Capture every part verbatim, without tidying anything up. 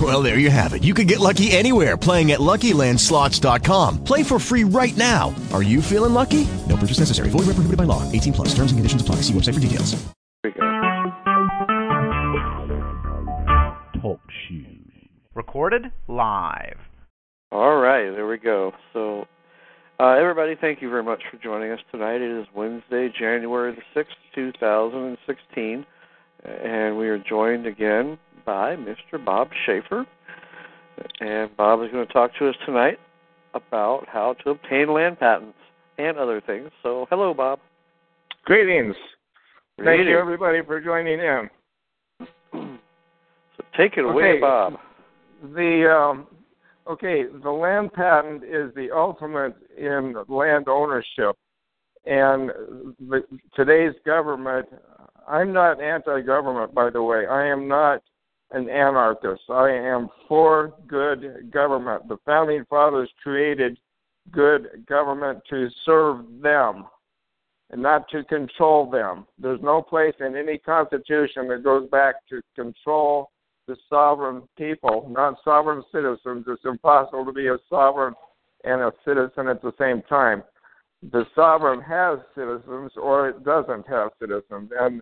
Well, there you have it. You can get lucky anywhere, playing at Lucky Land Slots dot com. Play for free right now. Are you feeling lucky? No purchase necessary. Void where prohibited by law. eighteen plus. Terms and conditions apply. See website for details. Talk shoes. Recorded live. All right, there we go. So, uh, everybody, thank you very much for joining us tonight. It is Wednesday, January the sixth, two thousand sixteen, and we are joined again by Mister Bob Schaefer. And Bob is going to talk to us tonight about how to obtain land patents and other things. So, hello, Bob. Greetings. Thank Greetings. you, everybody, for joining in. So take it okay. away, Bob. The um, okay, the land patent is the ultimate in land ownership, and the, today's government. I'm not anti-government, by the way. I am not an anarchist. I am for good government. The founding fathers created good government to serve them, and not to control them. There's no place in any constitution that goes back to control the sovereign people, not sovereign citizens. It's impossible to be a sovereign and a citizen at the same time. The sovereign has citizens or it doesn't have citizens. And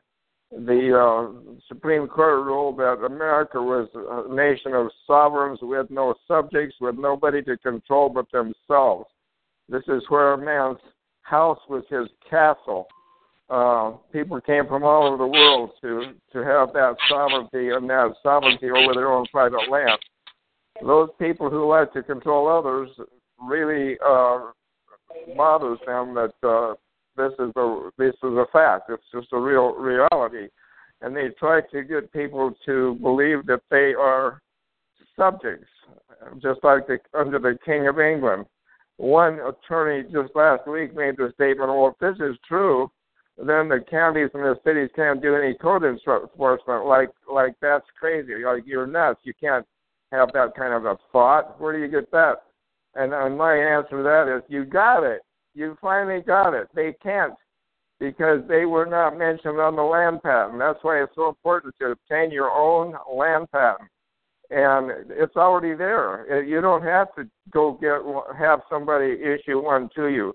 the uh, Supreme Court ruled that America was a nation of sovereigns with no subjects, with nobody to control but themselves. This is where a man's house was his castle. Uh, people came from all over the world to, to have that sovereignty and that sovereignty over their own private land. Those people who like to control others really uh, bothers them that uh, this is a this is a fact. It's just a real reality, and they try to get people to believe that they are subjects, just like the, under the King of England. One attorney just last week made the statement, well, if this is true, then the counties and the cities can't do any code enforcement. Like, like that's crazy. Like, you're nuts. You can't have that kind of a thought. Where do you get that? And, and my answer to that is, you got it. You finally got it. They can't, because they were not mentioned on the land patent. That's why it's so important to obtain your own land patent. And it's already there. You don't have to go get have somebody issue one to you.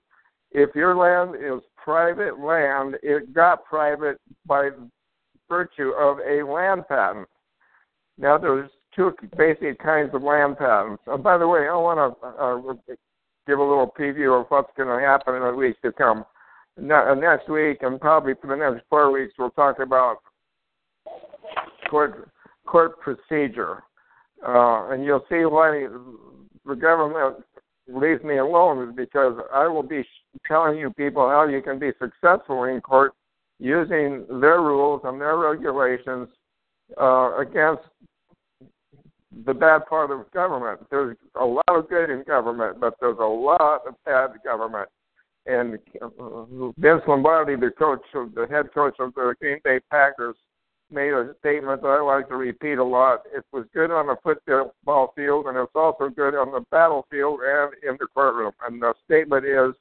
If your land is private land, it got private by virtue of a land patent. Now, there's two basic kinds of land patents. And by the way, I want to uh, give a little preview of what's going to happen in the weeks to come. Now, next week and probably for the next four weeks, we'll talk about court court procedure. Uh, and you'll see why the government leaves me alone, is because I will be telling you people how you can be successful in court using their rules and their regulations uh, against the bad part of government. There's a lot of good in government, but there's a lot of bad government. And Vince Lombardi, the coach, of, the head coach of the Green Bay Packers, made a statement that I like to repeat a lot. It was good on the football field, and it's also good on the battlefield and in the courtroom. And the statement is,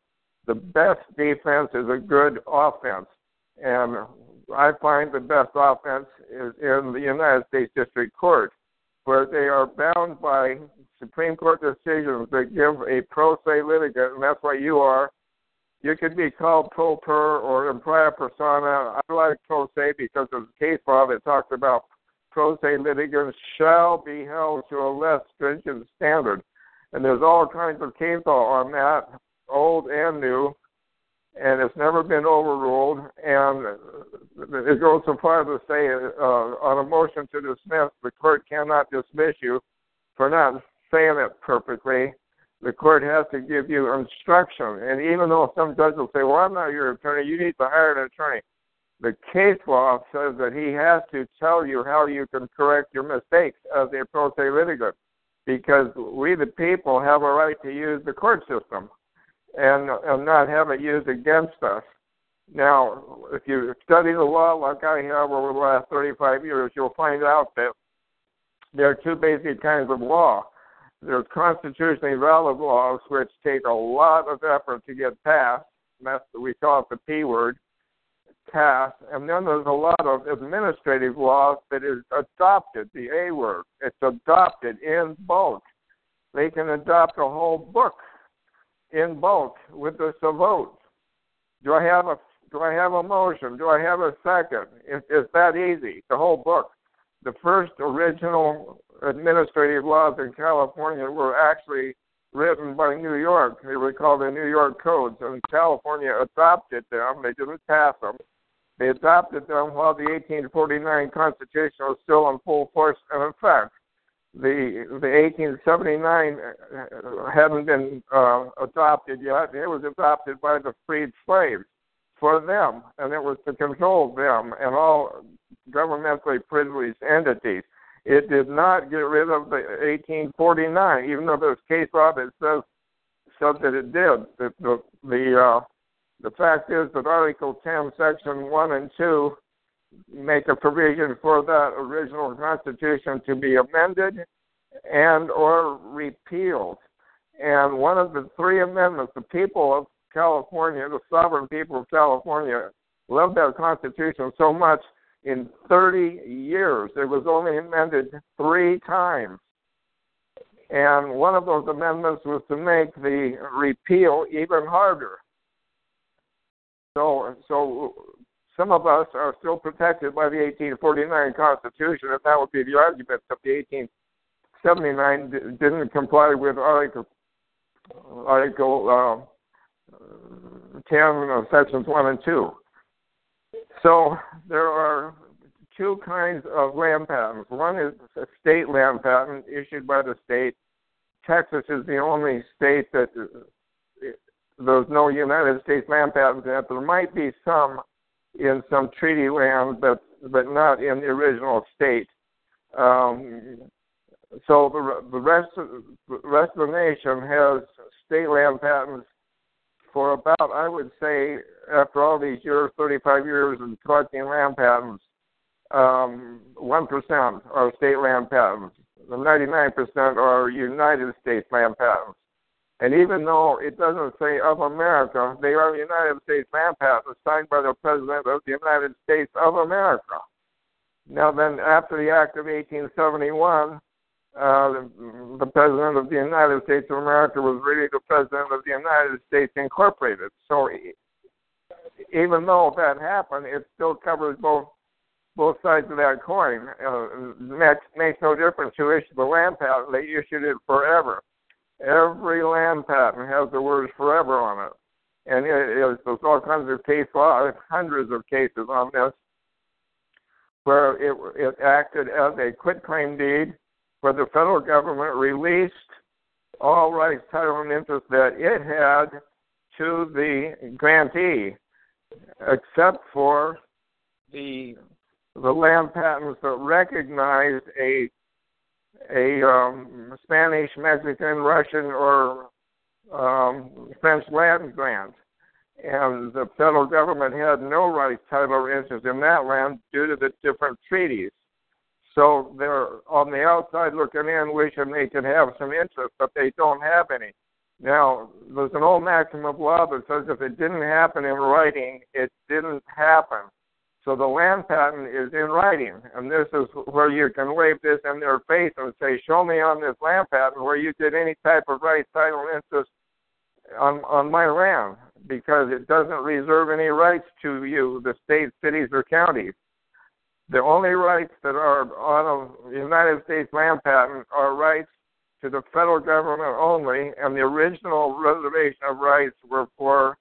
the best defense is a good offense. And I find the best offense is in the United States District Court, where they are bound by Supreme Court decisions that give a pro se litigant, and that's what you are. You could be called pro per or impria persona. I like pro se because there's a case law that talks about pro se litigants shall be held to a less stringent standard. And there's all kinds of case law on that, old and new, and it's never been overruled. And it goes so far to say uh, on a motion to dismiss, the court cannot dismiss you for not saying it perfectly. The court has to give you instruction. And even though some judges will say, well, I'm not your attorney, you need to hire an attorney, the case law says that he has to tell you how you can correct your mistakes as a pro se litigant, because we, the people, have a right to use the court system and, and not have it used against us. Now, if you study the law like I have over the last thirty-five years, you'll find out that there are two basic kinds of law. There's constitutionally valid laws, which take a lot of effort to get passed. That's, we call it the P word, passed. And then there's a lot of administrative laws that is adopted, the A word. It's adopted in bulk. They can adopt a whole book in bulk with just a vote. Do I have a do I have a motion? Do I have a second? It, it's that easy, the whole book. The first original administrative laws in California were actually written by New York. They were called the New York Codes, and California adopted them. They didn't pass them. They adopted them while the eighteen forty-nine Constitution was still in full force and effect. The the eighteen seventy-nine hadn't been uh, adopted yet. It was adopted by the freed slaves for them, and it was to control them and all governmentally privileged entities. It did not get rid of the eighteen forty-nine, even though there's case law that says, says that it did. The the the, uh, the fact is that Article ten, Section one and two make a provision for that original Constitution to be amended and or repealed. And one of the three amendments, the people of California, the sovereign people of California, loved that Constitution so much, in thirty years, it was only amended three times. And one of those amendments was to make the repeal even harder. So, so some of us are still protected by the eighteen forty-nine Constitution, and that would be the argument that the eighteen seventy-nine d- didn't comply with Article Article uh, ten of Sections one and two. So there are two kinds of land patents. One is a state land patent issued by the state. Texas is the only state that there's no United States land patent. There might be some in some treaty land, but but not in the original state. Um, so the, the, rest of, the rest of the nation has state land patents for about, I would say, after all these years, thirty-five years of collecting land patents, um, one percent are state land patents. The ninety-nine percent are United States land patents. And even though it doesn't say of America, they are United States land patents signed by the President of the United States of America. Now then, after the Act of eighteen seventy-one, Uh, the, the President of the United States of America was really the President of the United States Incorporated. So even though that happened, it still covers both both sides of that coin. Uh, makes, makes no difference who issued the land patent. They issued it forever. Every land patent has the word forever on it. And it is, there's all kinds of case law, hundreds of cases on this, where it, it acted as a quitclaim deed, where the federal government released all rights, title, and interest that it had to the grantee, except for the the land patents that recognized a a um, Spanish, Mexican, Russian, or um, French land grant, and the federal government had no rights, title, or interest in that land due to the different treaties. So they're on the outside looking in, wishing they could have some interest, but they don't have any. Now, there's an old maxim of law that says if it didn't happen in writing, it didn't happen. So the land patent is in writing, and this is where you can wave this in their face and say, show me on this land patent where you did any type of right, title, interest on, on my land, because it doesn't reserve any rights to you, the state, cities, or counties. The only rights that are on a United States land patent are rights to the federal government only, and the original reservation of rights were for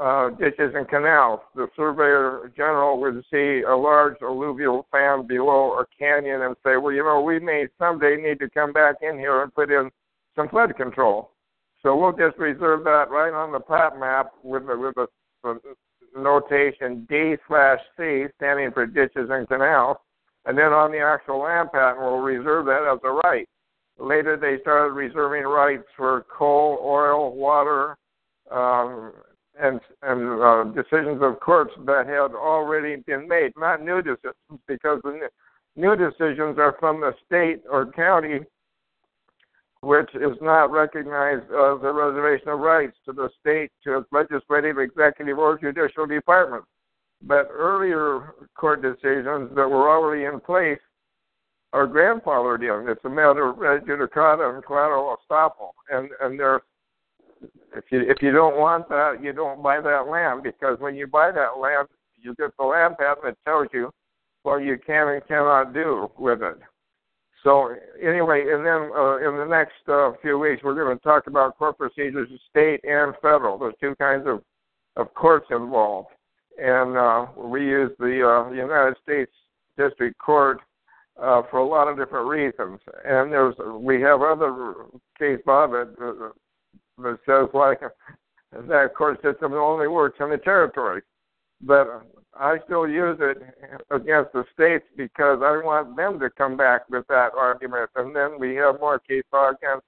uh, ditches and canals. The surveyor general would see a large alluvial fan below a canyon and say, well, you know, we may someday need to come back in here and put in some flood control. So we'll just reserve that right on the plat map with the, with the, the notation D slash C, standing for ditches and canals, and then on the actual land patent, we'll reserve that as a right. Later, they started reserving rights for coal, oil, water, um, and, and uh, decisions of courts that had already been made, not new decisions, because the new decisions are from the state or county, which is not recognized as a reservation of rights to the state, to its legislative, executive, or judicial departments. But earlier court decisions that were already in place are grandfathered in. It's a matter of res judicata and collateral estoppel. And, and there, if you if you don't want that, you don't buy that land, because when you buy that land, you get the land patent that tells you what you can and cannot do with it. So anyway, and then uh, in the next uh, few weeks, we're going to talk about court procedures, state and federal. There's two kinds of, of courts involved. And uh, we use the uh, United States District Court uh, for a lot of different reasons. And there's we have other case law that, uh, that says like that court system only works in the territory. But I still use it against the states because I want them to come back with that argument. And then we have more case law against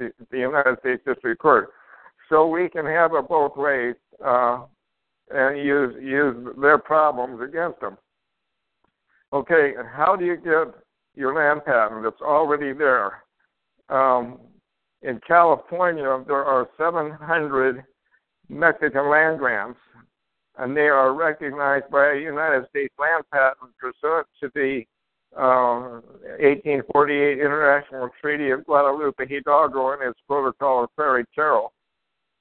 the, the United States District Court. So we can have it both ways. Uh, and use use their problems against them. Okay, how do you get your land patent? It's already there. Um, in California, there are seven hundred Mexican land grants, and they are recognized by a United States land patent pursuant to the uh, eighteen forty-eight International Treaty of Guadalupe Hidalgo and its protocol of Ferry Carroll.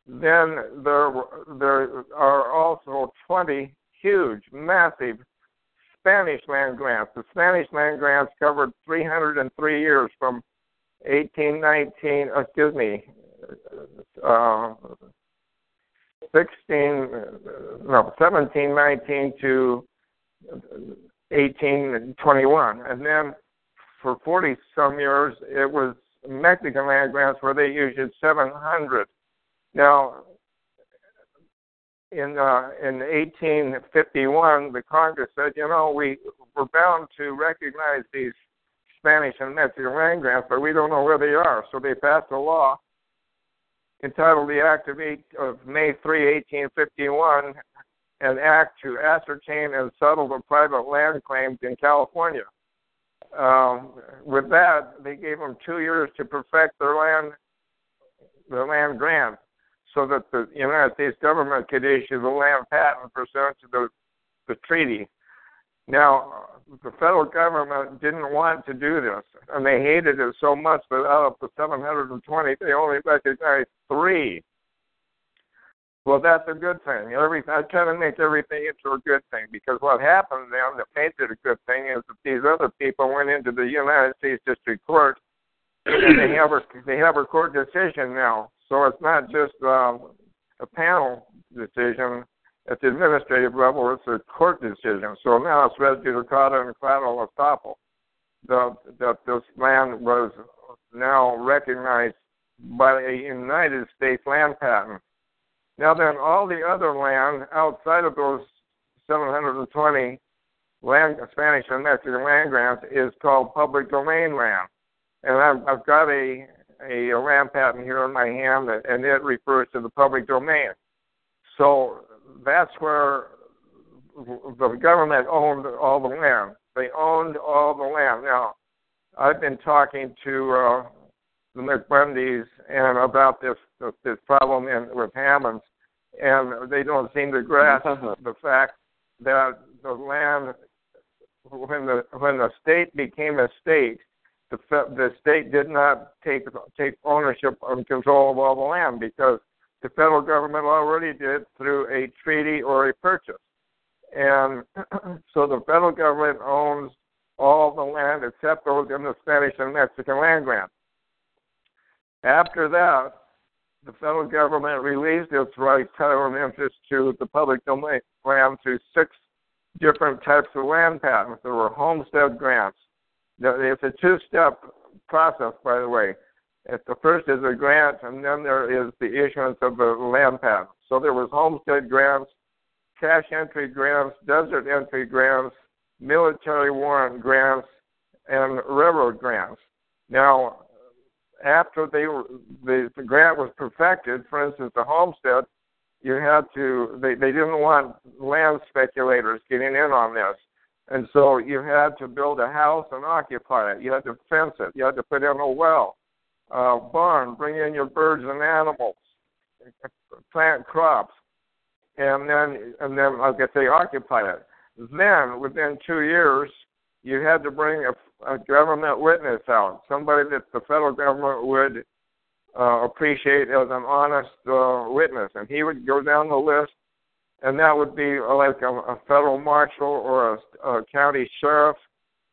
Then there there are also twenty huge, massive Spanish land grants. The Spanish land grants covered three hundred three years from eighteen nineteen, excuse me, uh, sixteen, no, seventeen nineteen to eighteen twenty-one. And then for forty-some years, it was Mexican land grants where they issued seven hundred. Now, in uh, in eighteen fifty-one, the Congress said, you know, we we're bound to recognize these Spanish and Mexican land grants, but we don't know where they are. So they passed a law entitled the Act of, eight, of May third, eighteen fifty-one, an act to ascertain and settle the private land claims in California. Um, with that, they gave them two years to perfect their land, the land grant, so that the United States government could issue the land patent pursuant to the, the treaty. Now, the federal government didn't want to do this, and they hated it so much that out of the seven hundred twenty, they only recognized three. Well, that's a good thing. Every, I try to make everything into a good thing, because what happened then that made it a good thing is that these other people went into the United States District Court, and they have a, they have a court decision now. So it's not just uh, a panel decision at the administrative level, it's a court decision. So now it's res judicata and collateral estoppel, the, that this land was now recognized by a United States land patent. Now then, all the other land outside of those seven hundred twenty land, Spanish and Mexican land grants is called public domain land. And I've, I've got a... A, a land patent here in my hand, and it refers to the public domain. So that's where the government owned all the land. They owned all the land. Now, I've been talking to uh, the McBundys and about this this problem in, with Hammonds, and they don't seem to grasp the fact that the land, when the when the state became a state, The, the state did not take take ownership and control of all the land, because the federal government already did through a treaty or a purchase. And so the federal government owns all the land except those in the Spanish and Mexican land grant. After that, the federal government released its right, title, and interest to the public domain land through six different types of land patents. There were homestead grants. It's a two-step process, by the way. If the first is a grant, and then there is the issuance of the land patent. So there was homestead grants, cash entry grants, desert entry grants, military warrant grants, and railroad grants. Now, after they were, the, the grant was perfected, for instance, the homestead, you had to, they, they didn't want land speculators getting in on this. And so you had to build a house and occupy it. You had to fence it. You had to put in a well, a barn, bring in your birds and animals, plant crops, and then, and then I guess they occupied it. Then, within two years, you had to bring a, a government witness out, somebody that the federal government would uh, appreciate as an honest uh, witness. And he would go down the list, and that would be like a, a federal marshal or a, a county sheriff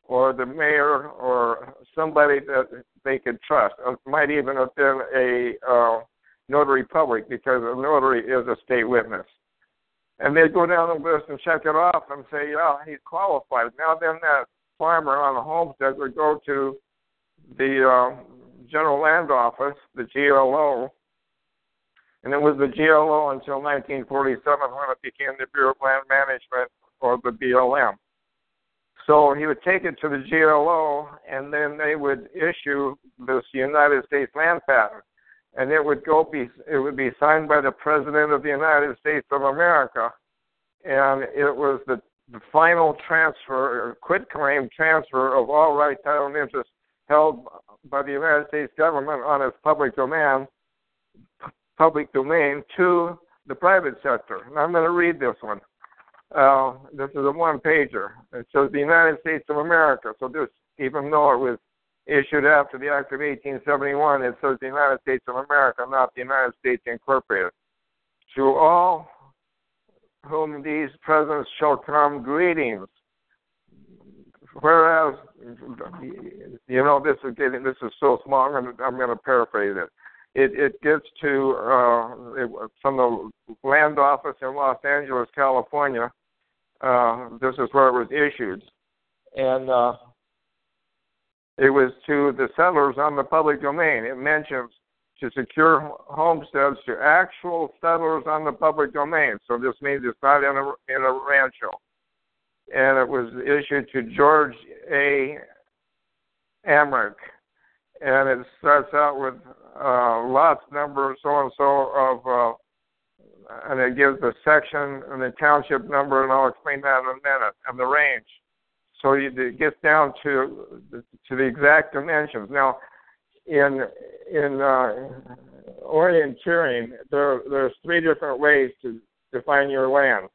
or the mayor or somebody that they could trust. It might even have been a uh, notary public, because a notary is a state witness. And they'd go down the list and check it off and say, yeah, he's qualified. Now then that farmer on the homestead would go to the uh, General Land Office, the G L O, and it was the G L O until nineteen forty-seven when it became the Bureau of Land Management, or the B L M. So he would take it to the G L O, and then they would issue this United States land patent. And it would go be it would be signed by the President of the United States of America, and it was the, the final transfer, or quitclaim transfer, of all right, title, and interest held by the United States government on its public domain, p- public domain to the private sector. And I'm going to read this one. Uh, this is a one-pager. It says the United States of America. So this, even though it was issued after the Act of eighteen seventy-one, it says the United States of America, not the United States Incorporated. To all whom these presents shall come, greetings. Whereas, you know, this is getting, this is so small, I'm going to, I'm going to paraphrase it. It, it gets to, uh, it, from the land office in Los Angeles, California. Uh, this is where it was issued. And, uh, it was to the settlers on the public domain. It mentions to secure homesteads to actual settlers on the public domain. So this means it's not in a, in a rancho. And it was issued to George A. Amarick. And it starts out with uh, lots number so-and-so of, uh, and it gives the section and the township number, and I'll explain that in a minute, and the range. So it gets down to to the exact dimensions. Now, in in uh, orienteering, there there's three different ways to define your land.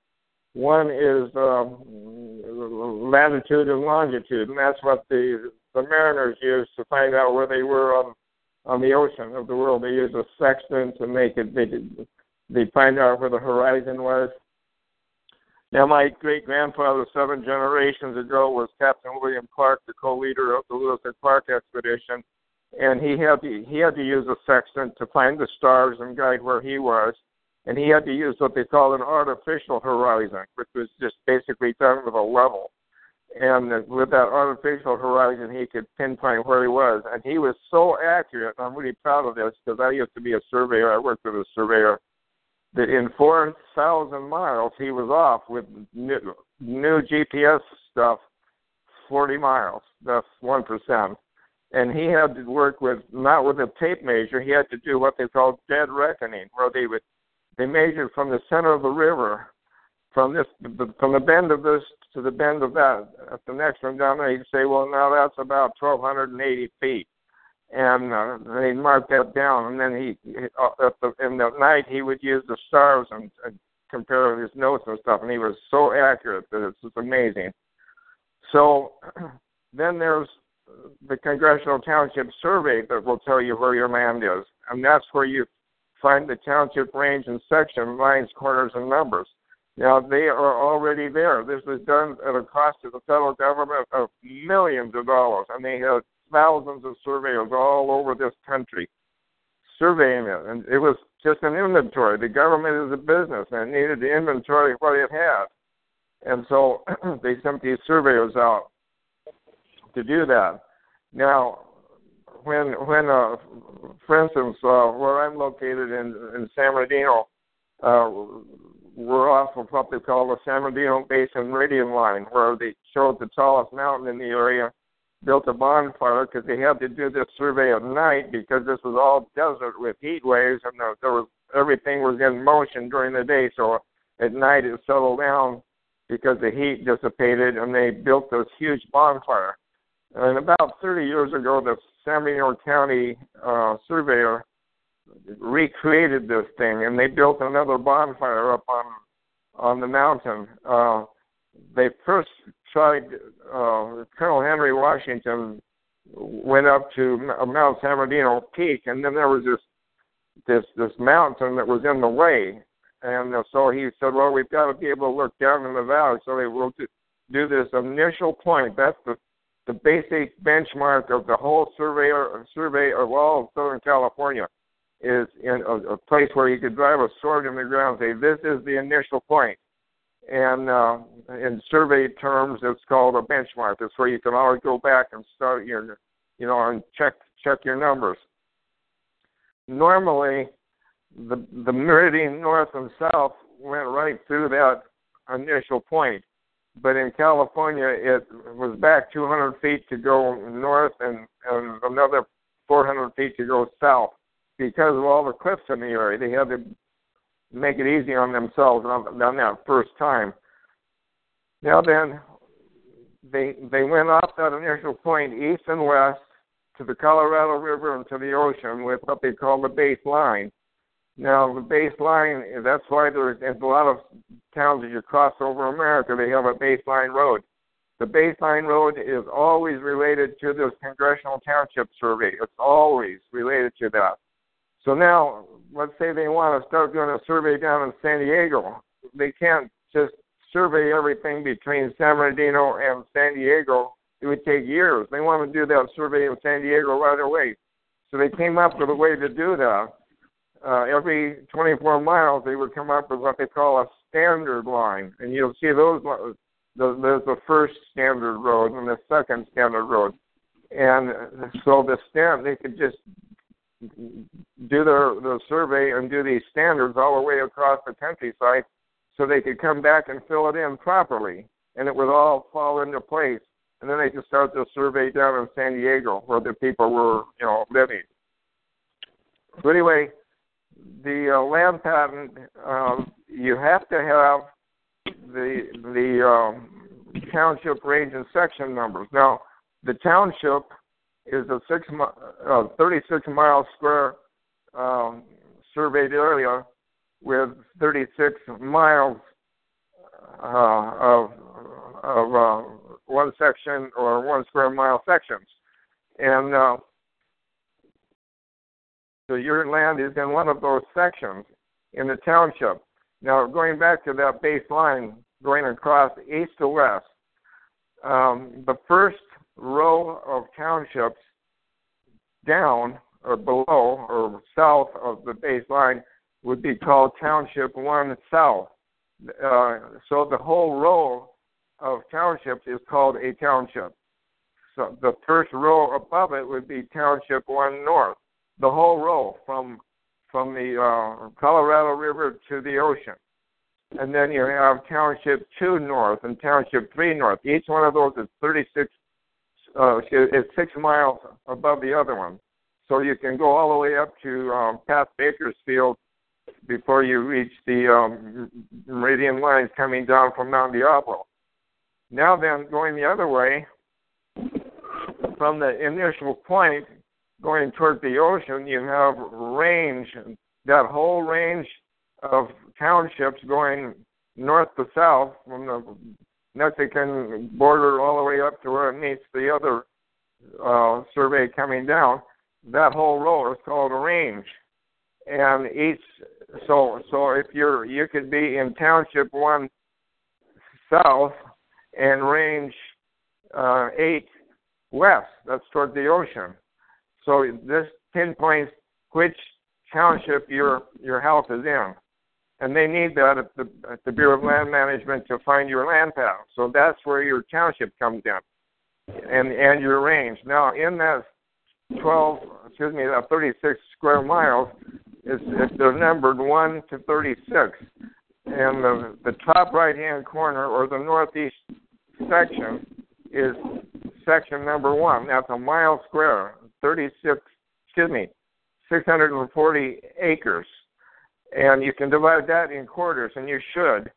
One is um, latitude and longitude, and that's what the the mariners used to find out where they were on on the ocean of the world. They used a sextant, and they could they they find out where the horizon was. Now, my great-grandfather, seven generations ago, was Captain William Clark, the co-leader of the Lewis and Clark Expedition, and he had to he had to use a sextant to find the stars and guide where he was, and he had to use what they call an artificial horizon, which was just basically done with a level. And with that artificial horizon, he could pinpoint where he was, and he was so accurate, and I'm really proud of this, because I used to be a surveyor. I worked with a surveyor. That in four thousand miles, he was off with new, new G P S stuff, forty miles. That's one percent. And he had to work with, not with a tape measure, he had to do what they called dead reckoning, where they would, they measured from the center of the river, from this, from the bend of this to the bend of that. At the next one down there, he'd say, well, now that's about one thousand two hundred eighty feet. And uh, they marked that down, and then he, uh, at the, in the night, he would use the stars and, and compare his notes and stuff, and he was so accurate that it's just amazing. So then there's the Congressional Township Survey that will tell you where your land is, and that's where you find the township range and section, lines, corners, and numbers. Now, they are already there. This was done at a cost to the federal government of millions of dollars, and they have thousands of surveyors all over this country surveying it. And it was just an inventory. The government is a business, and it needed to inventory what it had. And so they sent these surveyors out to do that. Now, when, when uh, for instance, uh, where I'm located in, in San Bernardino, uh, we're off of what they call the San Bernardino Basin Meridian Line, where they showed the tallest mountain in the area, built a bonfire because they had to do this survey at night because this was all desert with heat waves, and there was everything was in motion during the day, so at night it settled down because the heat dissipated, and they built this huge bonfire. And about thirty years ago, the San Bernardino County uh, surveyor recreated this thing, and they built another bonfire up on on the mountain. Uh, they first tried, uh, Colonel Henry Washington went up to Mount San Bernardino Peak, and then there was this this this mountain that was in the way. And so he said, well, we've got to be able to look down in the valley, so they will do this initial point. That's the, the basic benchmark of the whole surveyor, survey of all of Southern California, is in a, a place where you could drive a sword in the ground and say, this is the initial point. And uh, in survey terms, it's called a benchmark. That's where you can always go back and start your, you know, and check check your numbers. Normally, the the meridian north and south went right through that initial point, but in California it was back two hundred feet to go north and, and another four hundred feet to go south because of all the cliffs in the area. They had to make it easy on themselves on, on that first time. Now then, they they went off that initial point east and west to the Colorado River and to the ocean with what they call the base line. Now, the baseline, that's why there's, there's a lot of towns that you cross over America, they have a baseline road. The baseline road is always related to this Congressional Township Survey. It's always related to that. So now, let's say they want to start doing a survey down in San Diego. They can't just survey everything between San Bernardino and San Diego. It would take years. They want to do that survey in San Diego right away. So they came up with a way to do that. Uh, every twenty-four miles, they would come up with what they call a standard line. And you'll see those, the, there's the first standard road and the second standard road. And so the stand, they could just do their, their survey and do these standards all the way across the countryside so they could come back and fill it in properly. And it would all fall into place. And then they could start the survey down in San Diego where the people were, you know, living. So anyway, the uh, land patent, uh, you have to have the the um, township, range, and section numbers. Now, the township is a six mi- uh, thirty-six mile square um, surveyed area with thirty-six miles uh, of of uh, one section or one square mile sections, and. Uh, So your land is in one of those sections in the township. Now, going back to that baseline, going across east to west, um, the first row of townships down or below or south of the baseline would be called Township one South. Uh, so the whole row of townships is called a township. So the first row above it would be Township one North. The whole row from from the uh, Colorado River to the ocean. And then you have Township two North and Township three North. Each one of those is thirty-six, uh, is six miles above the other one. So you can go all the way up to um, past Bakersfield before you reach the um, meridian lines coming down from Mount Diablo. Now then, going the other way, from the initial point, going toward the ocean, you have range, that whole range of townships going north to south from the Mexican border all the way up to where it meets the other uh, survey coming down. That whole row is called a range. And each, so so if you're, you could be in Township one South and Range uh, eight West, that's toward the ocean. So this pinpoints which township your your house is in. And they need that at the, at the Bureau of Land Management to find your land path. So that's where your township comes in and, and your range. Now, in that twelve, excuse me, that thirty-six square miles, it's, it's, they're numbered one to thirty-six. And the, the top right-hand corner or the northeast section is section number one. That's a mile square. Thirty-six, excuse me, six hundred and forty acres, and you can divide that in quarters, and you should.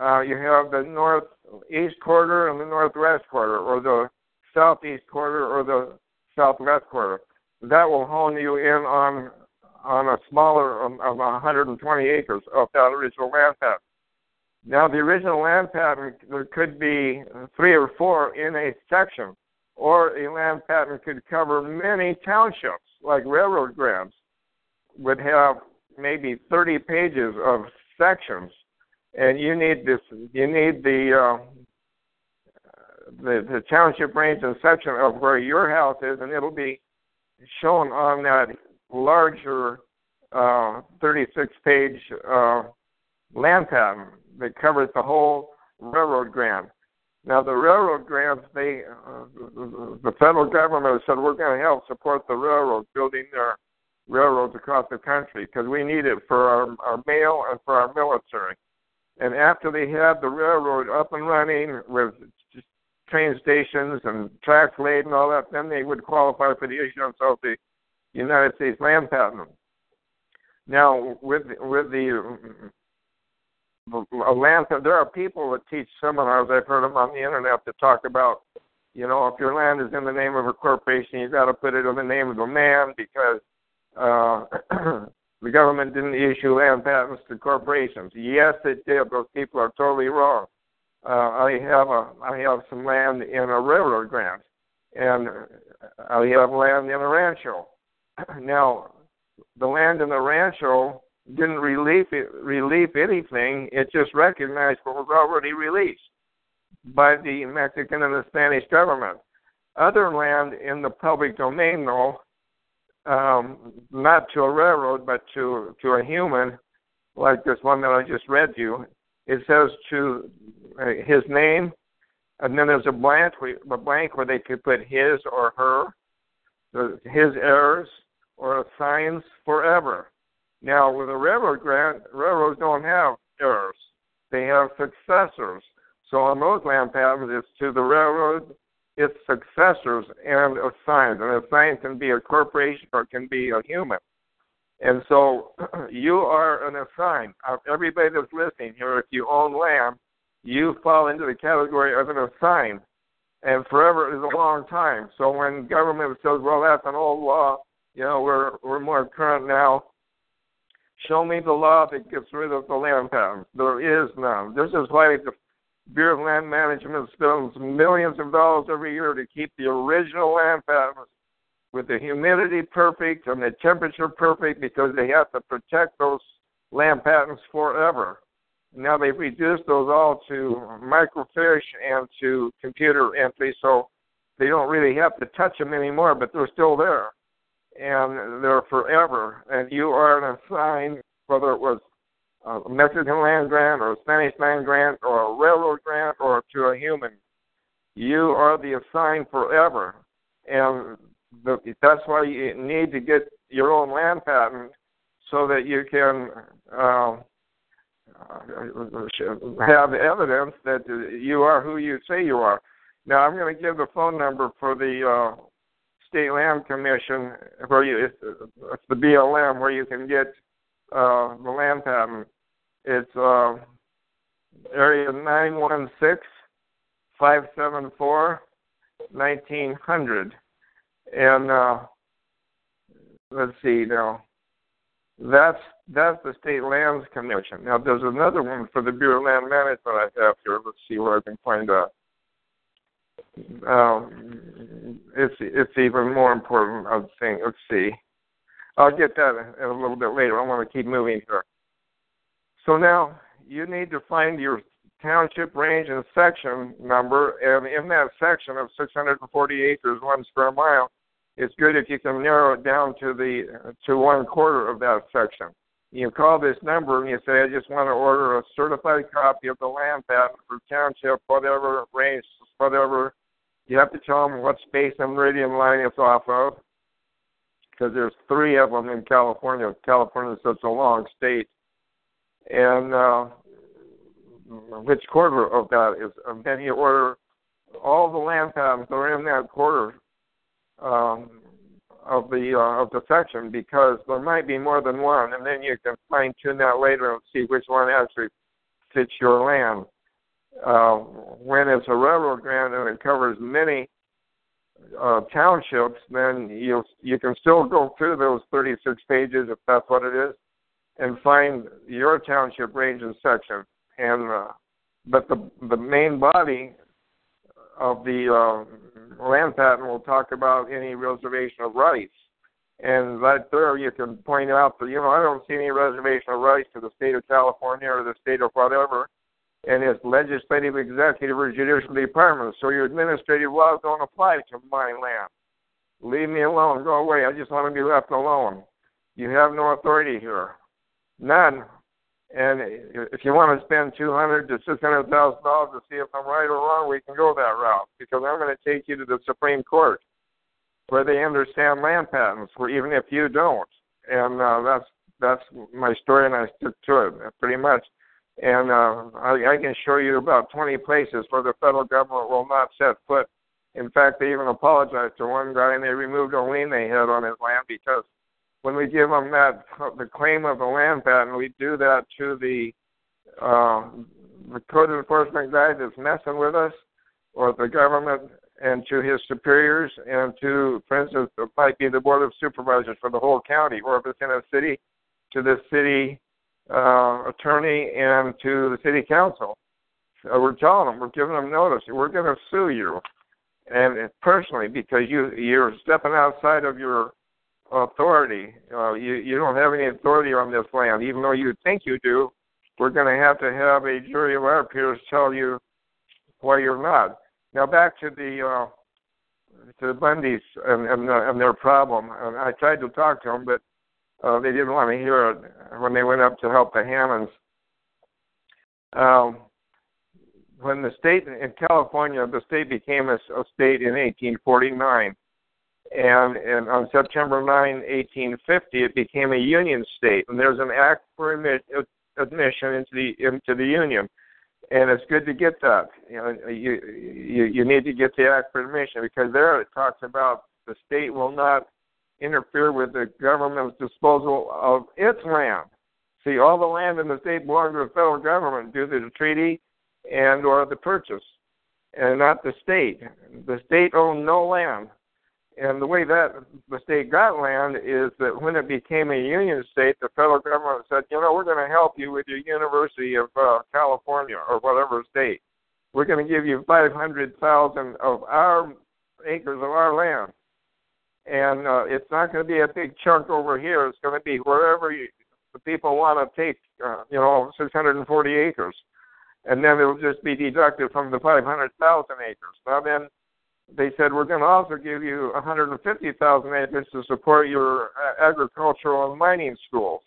Uh, you have the northeast quarter and the northwest quarter, or the southeast quarter or the southwest quarter. That will hone you in on on a smaller um, of one hundred twenty acres of that original land pattern. Now, the original land pattern, there could be three or four in a section, or a land pattern could cover many townships, like railroad grants would have maybe thirty pages of sections, and you need this. You need the uh, the, the township range and section of where your house is, and it'll be shown on that larger uh, thirty-six page uh, land pattern that covers the whole railroad grant. Now, the railroad grants, they, uh, the federal government said, we're going to help support the railroads, building their railroads across the country, because we need it for our, our mail and for our military. And after they had the railroad up and running with just train stations and tracks laid and all that, then they would qualify for the issuance of the United States land patent. Now, with with the land, there are people that teach seminars. I've heard them on the internet that talk about, you know, if your land is in the name of a corporation, you got to put it in the name of a man, because uh, the government didn't issue land patents to corporations. Yes, it did. Those people are totally wrong. Uh, I have a I have some land in a railroad grant, and I have land in a rancho. Now, the land in the rancho didn't relief it, relief anything. It just recognized what was already released by the Mexican and the Spanish government. Other land in the public domain, though, um, not to a railroad but to, to a human, like this one that I just read to you, it says to uh, his name, and then there's a blank, a blank where they could put his or her, the, his heirs, or signs forever. Now, with a railroad grant, railroads don't have heirs. They have successors. So on those land patents, it's to the railroad, its successors, and assigns. And assign can be a corporation or it can be a human. And so you are an assigned. Everybody that's listening here, if you own land, you fall into the category of an assigned. And forever is a long time. So when government says, well, that's an old law, you know, we're we're more current now. Show me the law that gets rid of the land patents. There is none. This is why the Bureau of Land Management spends millions of dollars every year to keep the original land patents with the humidity perfect and the temperature perfect, because they have to protect those land patents forever. Now they've reduced those all to microfiche and to computer entry, so they don't really have to touch them anymore, but they're still there. And they're forever, and you are an assigned, whether it was a Mexican land grant or a Spanish land grant or a railroad grant or to a human. You are the assigned forever, and the, that's why you need to get your own land patent so that you can uh, have evidence that you are who you say you are. Now, I'm going to give the phone number for the uh, State Land Commission, where you, it's the B L M, where you can get uh, the land patent. It's uh, area nine one six, five seven four, nineteen hundred. And uh, let's see now. That's that's the State Lands Commission. Now, there's another one for the Bureau of Land Management I have here. Let's see where I can find that. Um, it's it's even more important, I think. Let's see. I'll get that a, a little bit later. I want to keep moving here. So now you need to find your township range and section number, and in that section of six hundred forty acres, one square mile, it's good if you can narrow it down to the to one quarter of that section. You call this number and you say, I just want to order a certified copy of the land patent for township, whatever, range, whatever. You have to tell them what space and meridian line it's off of, because there's three of them in California. California is such a long state. And uh, which quarter of that is, and then you order all the land patents that are in that quarter um, of the uh, of the section, because there might be more than one, and then you can fine tune that later and see which one actually fits your land. Uh, when it's a railroad grant and it covers many uh, townships, then you you can still go through those thirty-six pages, if that's what it is, and find your township range and section. And uh, but the the main body of the uh, land patent will talk about any reservation of rights. And right there you can point out that, you know, I don't see any reservation of rights to the state of California or the state of whatever, and it's legislative, executive, or judicial departments. So your administrative laws don't apply to my land. Leave me alone. Go away. I just want to be left alone. You have no authority here. None. And if you want to spend two hundred thousand dollars to six hundred thousand dollars to see if I'm right or wrong, we can go that route, because I'm going to take you to the Supreme Court, where they understand land patents, where even if you don't. And uh, that's that's my story, and I stick to it pretty much. And uh, I, I can show you about twenty places where the federal government will not set foot. In fact, they even apologized to one guy, and they removed a lien they had on his land, because when we give them that, the claim of the land patent, we do that to the, uh, the code enforcement guy that's messing with us, or the government, and to his superiors, and to, for instance, it might be the Board of Supervisors for the whole county, or if it's in a city, to the city uh, attorney and to the city council. So we're telling them, we're giving them notice, we're going to sue you, and personally, because you, you're stepping outside of your authority. Uh, you, you don't have any authority on this land, even though you think you do. We're going to have to have a jury of our peers tell you why you're not. Now back to the uh, to the Bundys and and, the, and their problem. And I tried to talk to them, but uh, they didn't want to hear it when they went up to help the Hammonds. Um, when the state in California, the state became a, a state in eighteen forty-nine. And, and on September ninth, eighteen fifty, it became a union state. And there's an act for admit, admission into the into the union. And it's good to get that. You know, you, you you need to get the act for admission, because there it talks about the state will not interfere with the government's disposal of its land. See, all the land in the state belongs to the federal government due to the treaty and or the purchase, and not the state. The state owned no land. And the way that the state got land is that when it became a union state, the federal government said, you know, we're going to help you with your University of uh, California or whatever state. We're going to give you five hundred thousand of our acres of our land. And uh, it's not going to be a big chunk over here. It's going to be wherever you, the people want to take, uh, you know, six hundred forty acres. And then it'll just be deducted from the five hundred thousand acres. Now then, they said, we're going to also give you one hundred fifty thousand acres to support your agricultural and mining schools.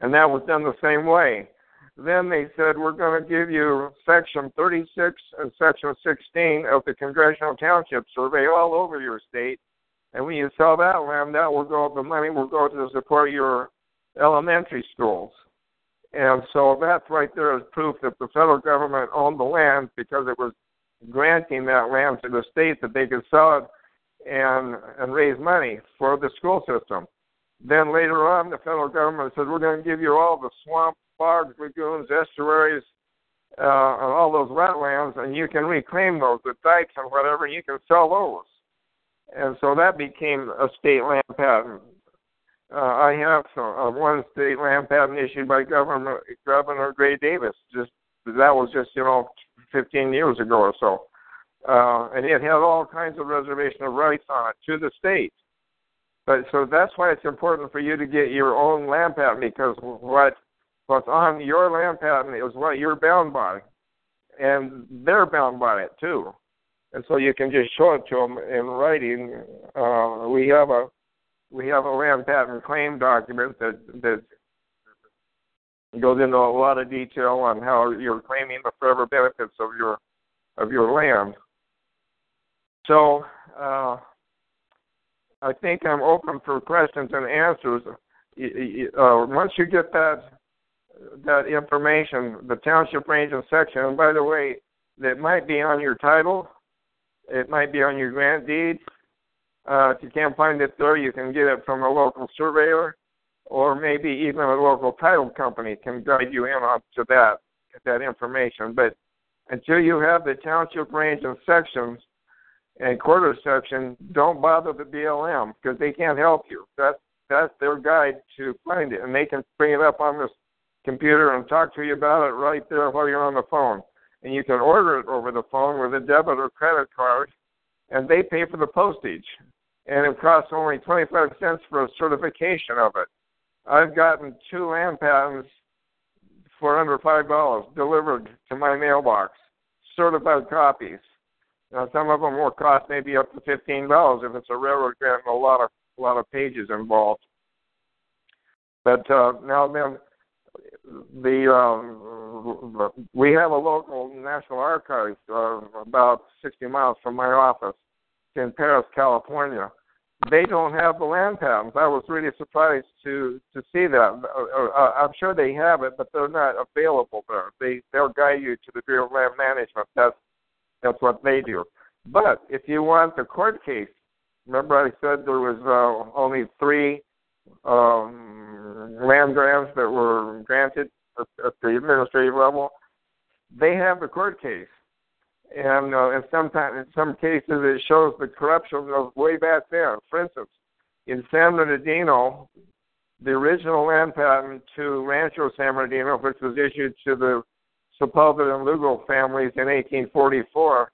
And that was done the same way. Then they said, we're going to give you Section thirty-six and Section sixteen of the Congressional Township Survey all over your state. And when you sell that land, that will go, the money will go to support your elementary schools. And so that right there is proof that the federal government owned the land, because it was granting that land to the state that they could sell it and and raise money for the school system. Then later on, the federal government said, we're going to give you all the swamp, bogs, lagoons, estuaries, uh, and all those wetlands, and you can reclaim those with dikes and whatever, and you can sell those. And so that became a state land patent. Uh, I have some, uh, one state land patent issued by Governor, Governor Gray Davis. Just that was just, you know, fifteen years ago or so. Uh, and it had all kinds of reservation of rights on it to the state. But so that's why it's important for you to get your own land patent, because what what's on your land patent is what you're bound by. And they're bound by it too. And so you can just show it to them in writing. Uh, we have a we have a land patent claim document that that It goes into a lot of detail on how you're claiming the forever benefits of your of your land. So uh, I think I'm open for questions and answers. Uh, once you get that that information, the township range and section, and by the way, that might be on your title, it might be on your grant deed, Uh, if you can't find it there, you can get it from a local surveyor, or maybe even a local title company can guide you in up to that that information. But until you have the township range of sections and quarter section, don't bother the B L M because they can't help you. That's that's their guide to find it, and they can bring it up on this computer and talk to you about it right there while you're on the phone. And you can order it over the phone with a debit or credit card, and they pay for the postage. And it costs only twenty-five cents for a certification of it. I've gotten two land patents for under five dollars delivered to my mailbox, certified copies. Now, some of them will cost maybe up to fifteen dollars if it's a railroad grant and a lot of, a lot of pages involved. But uh, now then, the um, we have a local National Archives uh, about sixty miles from my office in Paris, California. They don't have the land patents. I was really surprised to, to see that. I'm sure they have it, but they're not available there. They, they'll guide you to the Bureau of Land Management. That's, that's what they do. But if you want the court case, remember I said there was uh, only three um, land grants that were granted at, at the administrative level. They have the court case. And, uh, and sometimes, in some cases, it shows the corruption of way back there. For instance, in San Bernardino, the original land patent to Rancho San Bernardino, which was issued to the Sepúlveda and Lugo families in eighteen forty-four,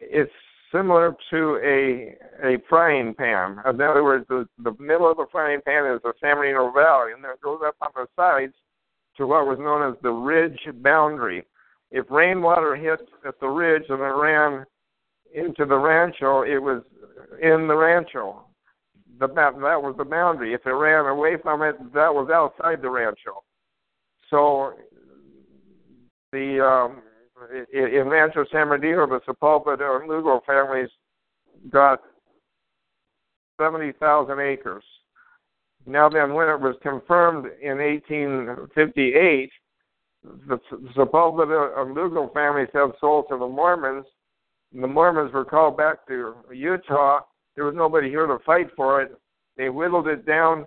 is similar to a a frying pan. In other words, the, the middle of the frying pan is the San Bernardino Valley, and then it goes up on the sides to what was known as the ridge boundary. If rainwater hit at the ridge and it ran into the rancho, it was in the rancho. The, that, that was the boundary. If it ran away from it, that was outside the rancho. So the um, in Rancho San Bernardino, the Sepúlveda and Lugo families got seventy thousand acres. Now then, when it was confirmed in eighteen fifty-eight, the Sepúlveda and Lugo families have sold to the Mormons. The Mormons were called back to Utah. There was nobody here to fight for it. They whittled it down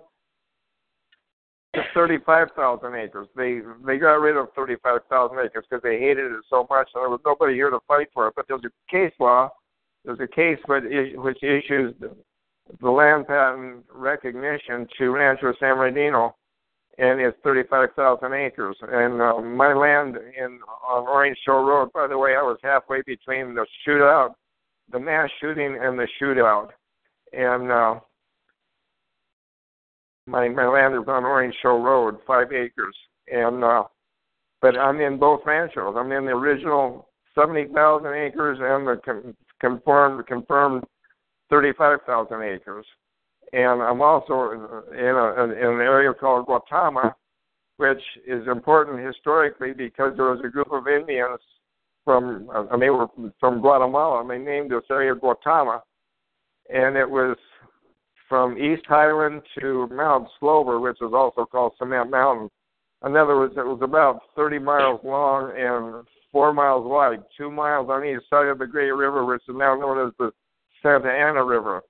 to thirty-five thousand acres. They they got rid of thirty-five thousand acres because they hated it so much, and there was nobody here to fight for it. But there's a case law. There's a case which issues the land patent recognition to Rancho San Bernardino, and it's thirty-five thousand acres. And uh, my land in on Orange Show Road, by the way, I was halfway between the shootout, the mass shooting and the shootout. And uh, my my land is on Orange Show Road, five acres. And uh, but I'm in both ranchos. I'm in the original seventy thousand acres and the con- confirmed, confirmed thirty-five thousand acres. And I'm also in, a, in an area called Guatama, which is important historically because there was a group of Indians from, uh, and they were from Guatemala, and they named this area Guatama. And it was from East Highland to Mount Slover, which is also called Cement Mountain. In other words, it was about thirty miles long and four miles wide, two miles on each side of the Gray River, which is now known as the Santa Ana River.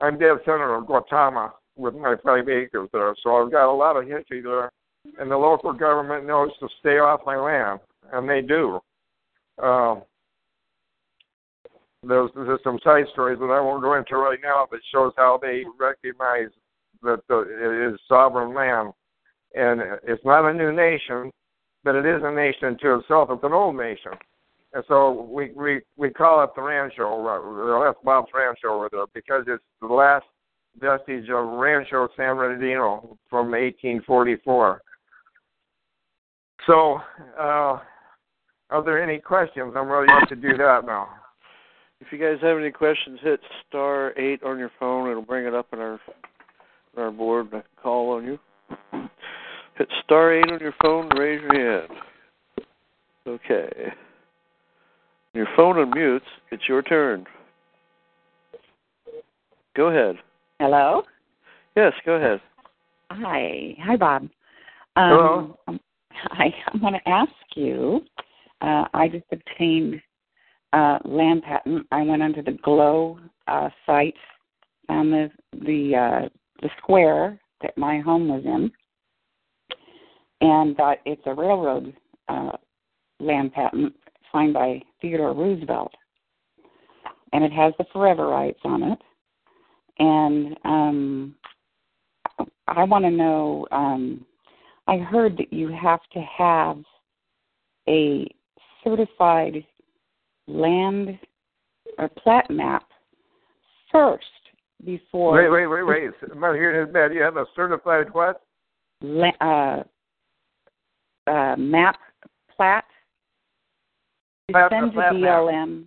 I'm dead center of Guatama with my five acres there, so I've got a lot of history there, and the local government knows to stay off my land, and they do. Uh, there's, there's some side stories that I won't go into right now, but shows how they recognize that the, it is sovereign land, and it's not a new nation, but it is a nation to itself. It's an old nation. And so we, we, we call it the Rancho, or that's Bob's Rancho over there, because it's the last vestige of Rancho San Bernardino from eighteen forty-four. So uh, are there any questions? I'm ready to do that now. If you guys have any questions, hit star eight on your phone. It'll bring it up on our, on our board and call on you. Hit star eight on your phone and raise your hand. Okay. Your phone unmutes. It's your turn. Go ahead. Hello? Yes, go ahead. Hi. Hi, Bob. Um, Hello. Hi. I want to ask you, uh, I just obtained a uh, land patent. I went onto the GLOW uh, site found the the, uh, the square that my home was in and thought it's a railroad uh, land patent signed by Theodore Roosevelt. And it has the forever rights on it. And um, I want to know, um, I heard that you have to have a certified land or plat map first before... Wait, wait, wait, wait. I'm not hearing this bad. You have a certified what? La- uh, uh, map, plat. You plat, send to B L M.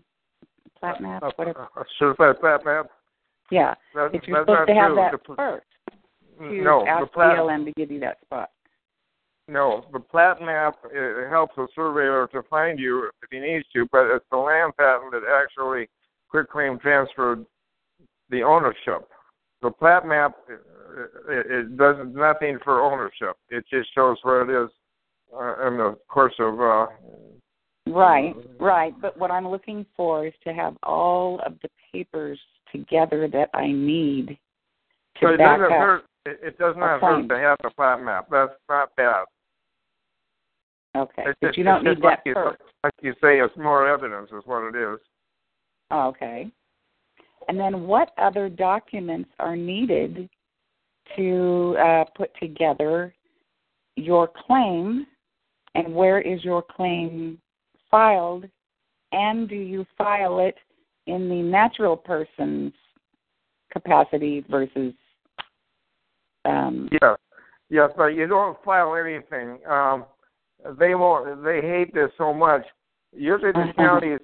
Plat map, whatever. A certified plat map? Yeah. That, if you're supposed to have true. that the, first. To no, ask plat, B L M to give you that spot. No, the plat map it helps a surveyor to find you if he needs to, but it's the land patent that actually quitclaim transferred the ownership. The plat map, it, it does nothing for ownership. It just shows where it is uh, in the course of... Uh, right, right. But what I'm looking for is to have all of the papers together that I need to so back up. Hurt, it, it does not hurt to have the plat map. That's not bad. Okay, it's but just, you don't need that like you, first. Like you say, it's more evidence is what it is. Oh, okay. And then what other documents are needed to uh, put together your claim, and where is your claim filed, and do you file it in the natural person's capacity versus... Um, yeah, yeah, but you don't file anything. Um, they won't. They hate this so much. Usually the counties,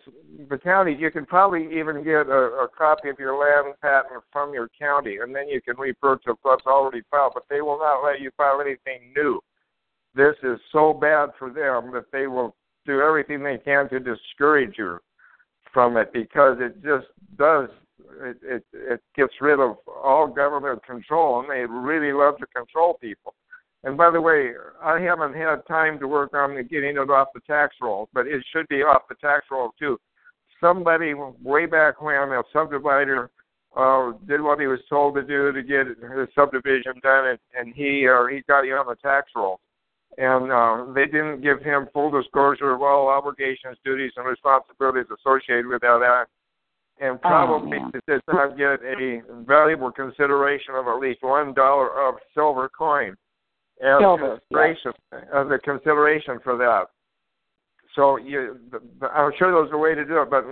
the counties, you can probably even get a, a copy of your land patent from your county, and then you can refer to what's already filed, but they will not let you file anything new. This is so bad for them that they will do everything they can to discourage you from it because it just does, it, it, it gets rid of all government control, and they really love to control people. And by the way, I haven't had time to work on getting it off the tax roll, but it should be off the tax roll too. Somebody way back when, a subdivider uh, did what he was told to do to get his subdivision done, and, and he or he got it on the tax roll. And uh, they didn't give him full disclosure of all obligations, duties, and responsibilities associated with that act. And probably oh, did not get a valuable consideration of at least one dollar of silver coin. As, Silver, consideration, yes. as a consideration for that. So you, I'm sure there's a way to do it, but,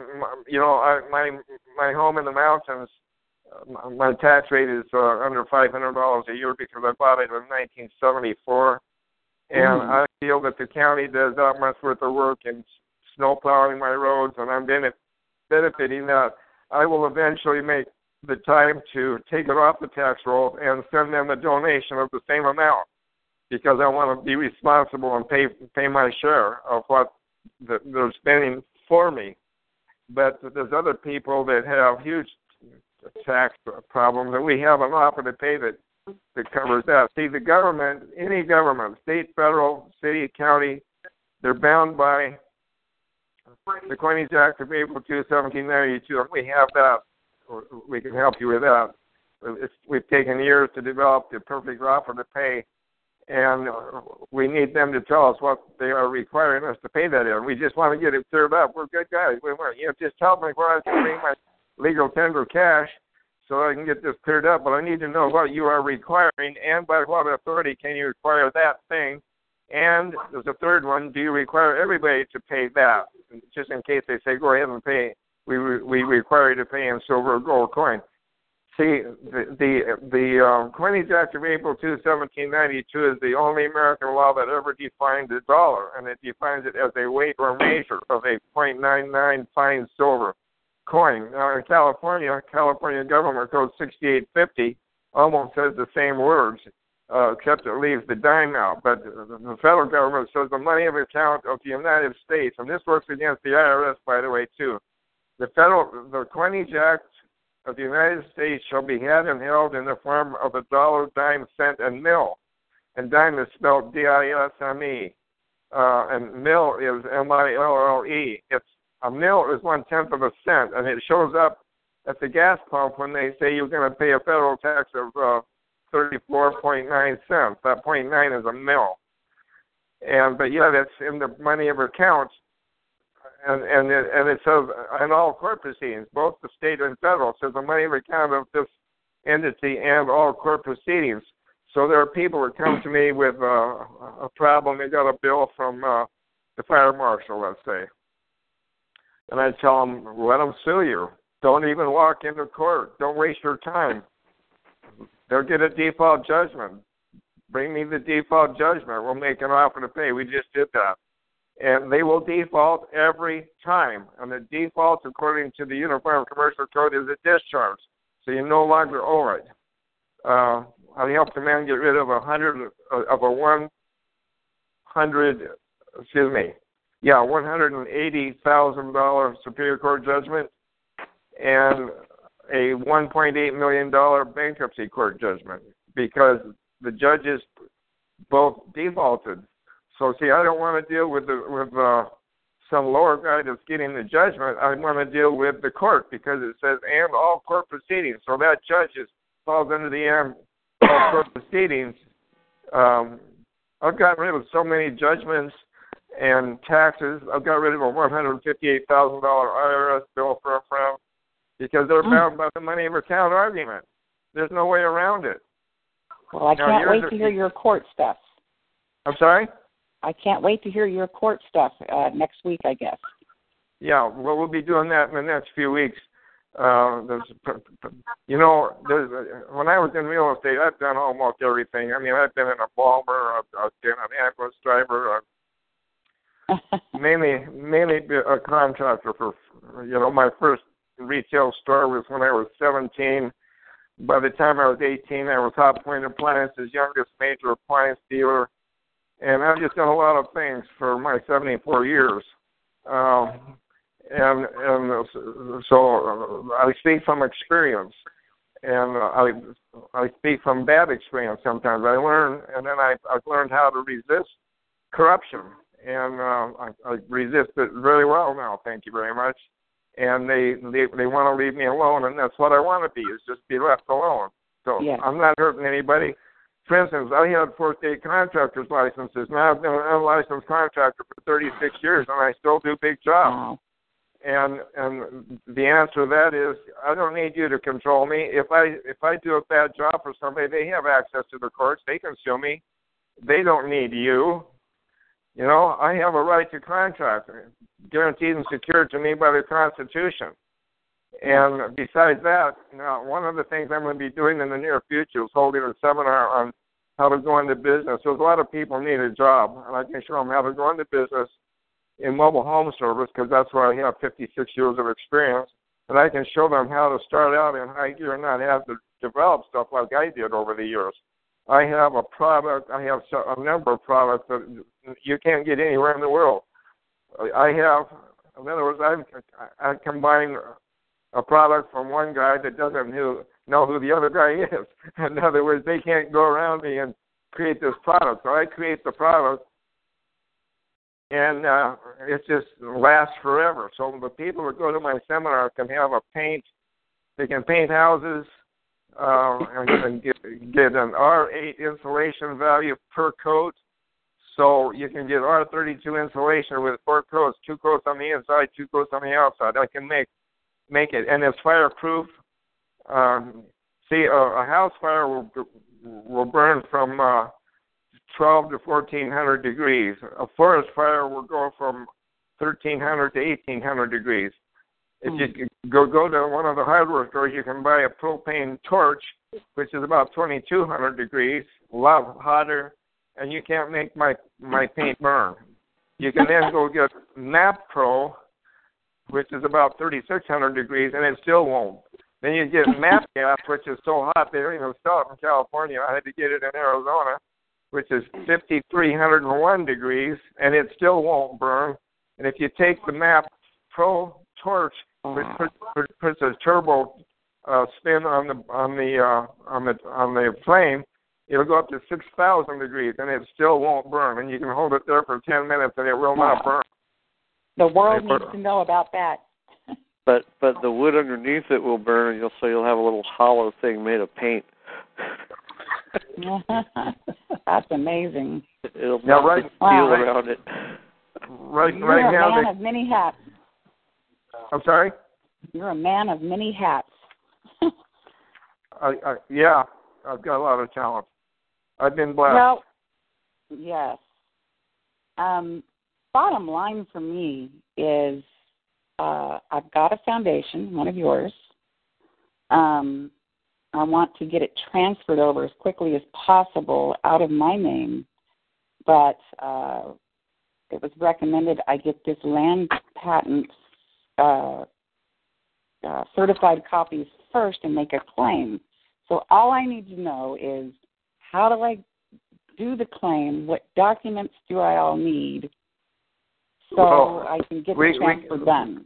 you know, I, my my home in the mountains, my tax rate is uh, under five hundred dollars a year because I bought it in nineteen seventy-four, and mm. I feel that the county does that much worth of work in snow plowing my roads, and I'm benefiting that. I will eventually make the time to take it off the tax roll and send them a donation of the same amount, because I want to be responsible and pay pay my share of what the, they're spending for me. But there's other people that have huge tax problems, and we have an offer to pay that, that covers that. See, the government, any government, state, federal, city, county, they're bound by the Coinage Act of April second, seventeen ninety-two, and we have that. We can help you with that. It's, we've taken years to develop the perfect offer to pay, and we need them to tell us what they are requiring us to pay that in. We just want to get it cleared up. We're good guys. We want, you know, just help me where I can bring my legal tender cash so I can get this cleared up. But I need to know what you are requiring, and by what authority can you require that thing? And there's a third one. Do you require everybody to pay that? Just in case they say, go ahead and pay. We we require you to pay in silver or gold coin. See, the the, the uh, Coinage Act of April second, seventeen ninety-two is the only American law that ever defined the dollar, and it defines it as a weight or measure of a point nine nine fine silver coin. Now, in California, California Government Code sixty-eight fifty almost says the same words, uh, except it leaves the dime out. But the federal government says the money of account of the United States, and this works against the I R S, by the way, too. The federal, the Coinage Act of the United States shall be had and held in the form of a dollar, dime, cent, and mill. And dime is spelled D I S M E. Uh, and mill is M I L L E. It's, a mill is one-tenth of a cent, and it shows up at the gas pump when they say you're going to pay a federal tax of uh, thirty-four point nine cents. That point nine is a mill. And but yeah, that's in the money ever counts, and and it, and it says in all court proceedings, both the state and federal, says the money ever counted of this entity and all court proceedings. So there are people that come to me with uh, a problem. They got a bill from uh, the fire marshal, let's say, and I tell them, let them sue you. Don't even walk into court. Don't waste your time. They'll get a default judgment. Bring me the default judgment. We'll make an offer to pay. We just did that. And they will default every time. And the default, according to the Uniform Commercial Code, is a discharge. So you no longer owe it. Uh, I helped a man get rid of a hundred of a one hundred, excuse me, yeah, one hundred and eighty thousand dollar Superior Court judgment, and a one point eight million dollar bankruptcy court judgment, because the judges both defaulted. So, see, I don't want to deal with the, with uh, some lower guy that's getting the judgment. I want to deal with the court, because it says, and all court proceedings. So that judge is, falls under the and all court proceedings. Um, I've gotten rid of so many judgments and taxes. I've got rid of a one hundred fifty-eight thousand dollars I R S bill for a friend, because they're bound by the money ever count argument. There's no way around it. Well, I can't wait to hear your court stuff. I'm sorry? I can't wait to hear your court stuff uh, next week, I guess. Yeah, well, we'll be doing that in the next few weeks. Uh, you know, when I was in real estate, I've done almost everything. I mean, I've been an embalmer, I've been an ambulance driver, mainly, mainly a contractor for, you know, my first retail store was when I was seventeen. By the time I was eighteen, I was Hot Point Appliances' youngest major appliance dealer, and I've just done a lot of things for my seventy-four years. Um, and and so I speak from experience, and I I speak from bad experience sometimes. I learn, and then I, I've learned how to resist corruption, and uh, I, I resist it very well now. Thank you very much. And they, they they want to leave me alone, and that's what I want to be, is just be left alone. So yeah. I'm not hurting anybody. For instance, I had four-state contractor's licenses. Now I've been an unlicensed contractor for thirty-six years, and I still do big jobs. Wow. And and the answer to that is, I don't need you to control me. If I if I do a bad job for somebody, they have access to the courts. They can sue me. They don't need you. You know, I have a right to contract, guaranteed and secured to me by the Constitution. And besides that, you know, one of the things I'm going to be doing in the near future is holding a seminar on how to go into business. There's a lot of people need a job, and I can show them how to go into business in mobile home service, because that's where I have fifty-six years of experience, and I can show them how to start out in high gear and not have to develop stuff like I did over the years. I have a product, I have a number of products that you can't get anywhere in the world. I have, in other words, I I combine a product from one guy that doesn't know who the other guy is. In other words, they can't go around me and create this product. So I create the product, and uh, it just lasts forever. So the people that go to my seminar can have a paint, they can paint houses, Uh, and, and get, get an R eight insulation value per coat. So you can get R thirty-two insulation with four coats, two coats on the inside, two coats on the outside. I can make make it. And it's fireproof. Um, see, a, a house fire will will burn from uh, twelve to fourteen hundred degrees. A forest fire will go from thirteen hundred to eighteen hundred degrees. If you go go to one of the hardware stores, you can buy a propane torch, which is about twenty-two hundred degrees, a lot hotter, and you can't make my, my paint burn. You can then go get NAPPRO, which is about thirty-six hundred degrees, and it still won't. Then you get MAPGAS, which is so hot they don't even sell it in California. I had to get it in Arizona, which is fifty-three oh one degrees, and it still won't burn. And if you take the NAPPRO torch, which puts a turbo uh, spin on the on the uh, on the on the flame, it'll go up to six thousand degrees, and it still won't burn. And you can hold it there for ten minutes, and it will not burn. The world needs to know about that. But but the wood underneath it will burn, and you'll so you'll have a little hollow thing made of paint. That's amazing. It'll now, right, wow. right, around it. Right, You're right a now man they, of many hats. I'm sorry? You're a man of many hats. I, I, yeah, I've got a lot of talent. I've been blessed. Well, yes. Um, bottom line for me is uh, I've got a foundation, one of yours. Um, I want to get it transferred over as quickly as possible out of my name, but uh, it was recommended I get this land patent uh, uh, certified copies first and make a claim. So all I need to know is how do I do the claim? What documents do I all need so well, I can get we, the transfer we, done?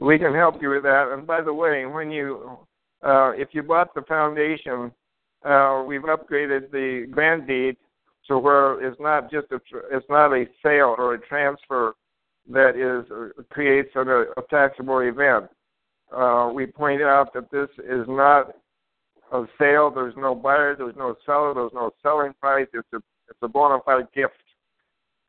We can help you with that. And by the way, when you uh, if you bought the foundation, uh, we've upgraded the grand deed to where it's not just a it's not a sale or a transfer that is creates a, a taxable event. Uh, we point out that this is not a sale. There's no buyer. There's no seller. There's no selling price. It's a it's a bona fide gift.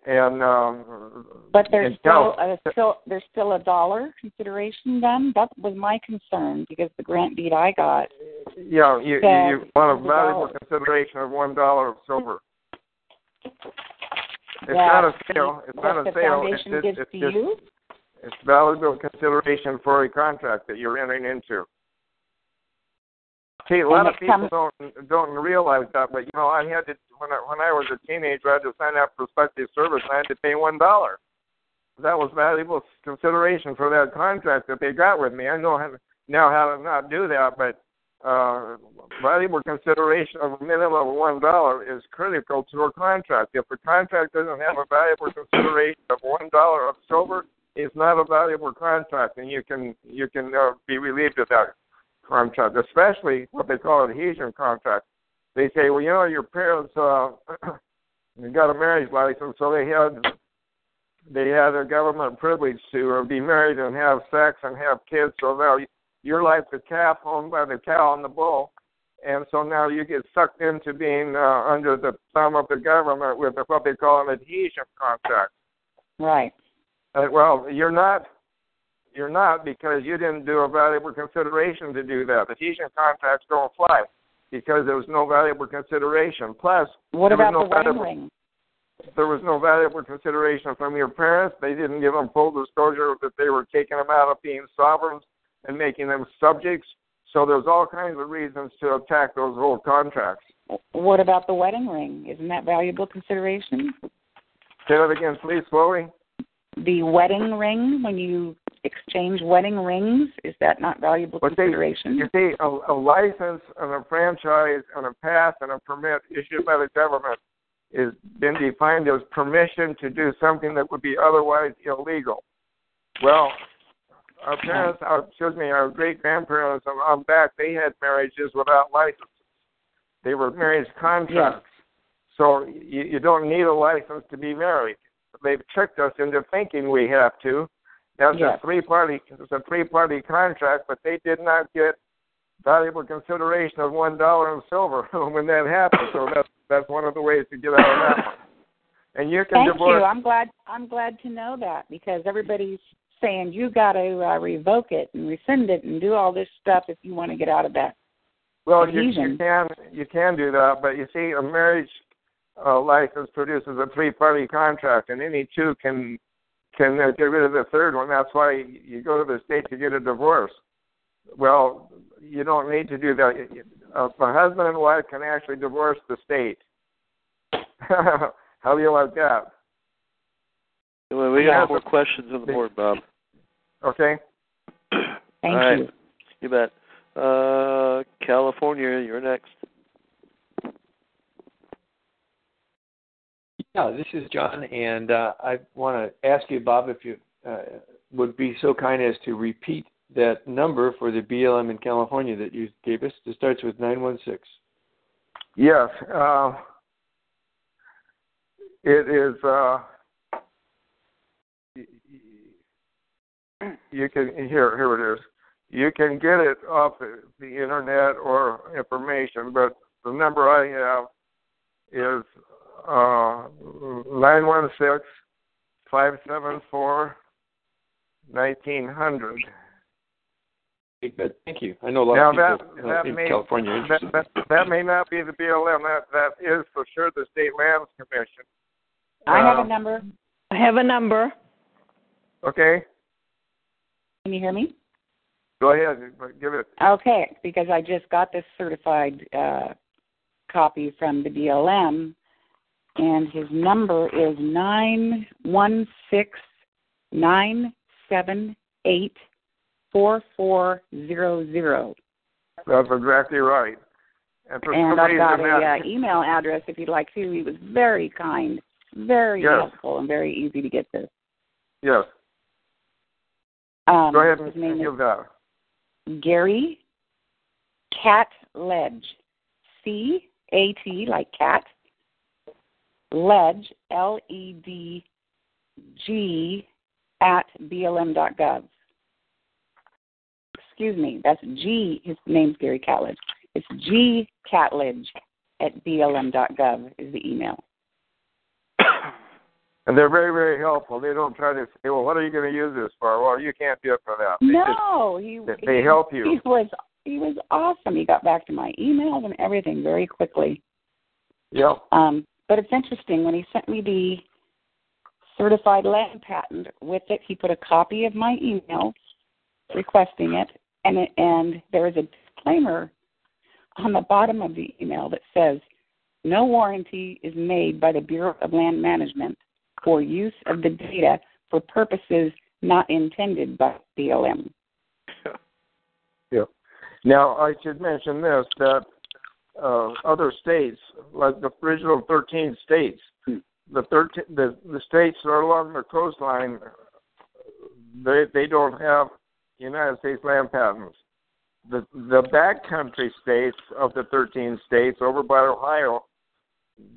And um, but there's still a, still there's still a dollar consideration then. That was my concern because the grant deed I got. Yeah, you you want a valuable consideration of one dollar of silver. It's yeah, not a sale. It's not a sale. It's just, gives it's, to just you? It's valuable consideration for a contract that you're entering into. See, a lot of people don't don't realize that, but you know, I had to when I, when I was a teenager, I had to sign up for prospective service, and I had to pay one dollar. That was valuable consideration for that contract that they got with me. I know how to, now how to not do that, but uh, valuable consideration of a minimum of one dollar is critical to a contract. If a contract doesn't have a valuable consideration of one dollar of silver, it's not a valuable contract, and you can you can uh, be relieved of that contract, especially what they call adhesion contract. They say, well, you know, your parents uh, got a marriage license, so they had they had a government privilege to uh, be married and have sex and have kids. So now your life's a calf owned by the cow and the bull, and so now you get sucked into being uh, under the thumb of the government with what they call an adhesion contract. Right. Uh, well, you're not. You're not because you didn't do a valuable consideration to do that. Adhesion contracts don't fly because there was no valuable consideration. Plus, what about no the valuable, ring? There was no valuable consideration from your parents. They didn't give them full disclosure that they were taking them out of being sovereigns and making them subjects. So there's all kinds of reasons to attack those old contracts. What about the wedding ring? Isn't that valuable consideration? Say that again, please, slowly. The wedding ring, when you exchange wedding rings, is that not valuable but consideration? They, you see, a, a license and a franchise and a pass and a permit issued by the government is been defined as permission to do something that would be otherwise illegal. Well, our parents, our, excuse me, our great-grandparents on back, they had marriages without licenses. They were marriage contracts. Yes. So you, you don't need a license to be married. They've tricked us into thinking we have to. That's yes. a three-party. It's a three-party contract, but they did not get valuable consideration of one dollar in silver when that happened. So that's that's one of the ways to get out of that one. And you can Thank divorce. you. I'm glad. I'm glad to know that because everybody's saying you got to uh, revoke it and rescind it and do all this stuff if you want to get out of that. Well, you, you can you can do that, but you see, a marriage uh, license produces a three-party contract, and any two can. can get rid of the third one. That's why you go to the state to get a divorce. Well, you don't need to do that. A husband and wife can actually divorce the state. How do you like that? Well, we got more questions on the board, Bob. Okay. Thank All you. Right. You bet. Uh, California, you're next. Yeah, this is John, and uh, I want to ask you, Bob, if you uh, would be so kind as to repeat that number for the B L M in California that you gave us. It starts with nine one six. Yes. Uh, it is uh, you can here here it is. You can get it off the internet or information, but the number I have is uh, nine one six, five seven four, nineteen hundred. Thank you. I know a lot now of people that, that in may, California that, that, that may not be the B L M. That, that is for sure the State Lands Commission. I um, have a number. I have a number. Okay. Can you hear me? Go ahead. Give it. Okay, because I just got this certified uh, copy from the B L M, and his number is nine one six nine seven eight four four zero zero. That's exactly right. And, and I've got an uh, email address if you'd like to. He was very kind, very yes. helpful, and very easy to get to. Yes. Um, Go ahead and give that. Gary Catledge, C A T like cat, Ledge L E D G at B L M dot gov. Excuse me, that's G. His name's Gary Catledge. It's G Catledge at B L M dot gov is the email. And they're very, very helpful. They don't try to say, well, what are you going to use this for? Well, you can't do it for that. They no. Just, he, they help you. He was he was awesome. He got back to my emails and everything very quickly. Yep. Um, but it's interesting. When he sent me the certified land patent with it, he put a copy of my email requesting it, and, it, and there was a disclaimer on the bottom of the email that says, no warranty is made by the Bureau of Land Management for use of the data for purposes not intended by B L M. Yeah. Now, I should mention this, that uh, other states, like the original thirteen states, the, thirteen, the the states that are along the coastline, they they don't have United States land patents. The, the backcountry states of the thirteen states over by Ohio,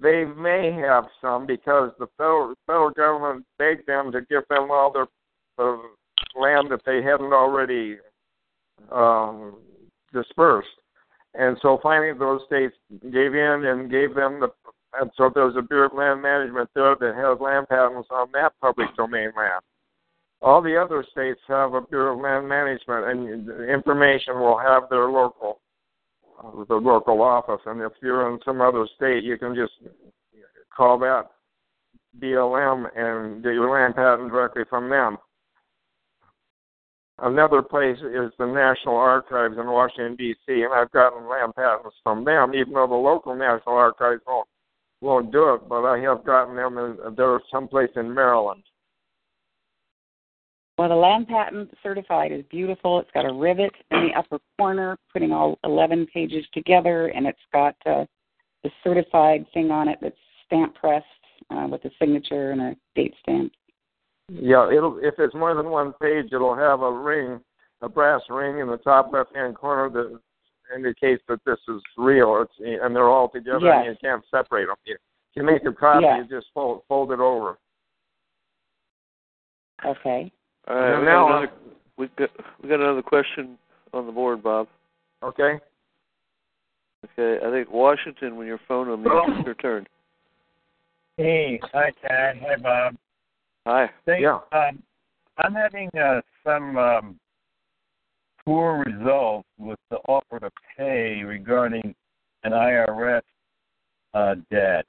they may have some because the federal, federal government begged them to give them all their the land that they hadn't already um, dispersed. And so finally those states gave in and gave them the, and so there's a Bureau of Land Management there that has land patents on that public domain land. All the other states have a Bureau of Land Management, and information will have their local the local office, and if you're in some other state, you can just call that B L M and get your land patent directly from them. Another place is the National Archives in Washington, D C, and I've gotten land patents from them, even though the local National Archives won't, won't do it, but I have gotten them in, they're someplace in Maryland. Well, the land patent certified is beautiful. It's got a rivet in the upper corner, putting all eleven pages together, and it's got uh, the certified thing on it that's stamp pressed uh, with a signature and a date stamp. Yeah, it'll if it's more than one page, it'll have a ring, a brass ring in the top left-hand corner that indicates that this is real, it's, and they're all together, yes. And you can't separate them. You, you make a copy, yes. You just fold, fold it over. Okay. All right, we got, another, we, got, we got another question on the board, Bob. Okay. Okay, I think Washington, when your phone on me, it's your turn. Hey, hi, Tad. Hi, Bob. Hi. Thanks. Yeah. Um, I'm having uh, some um, poor results with the offer to pay regarding an I R S uh, debt.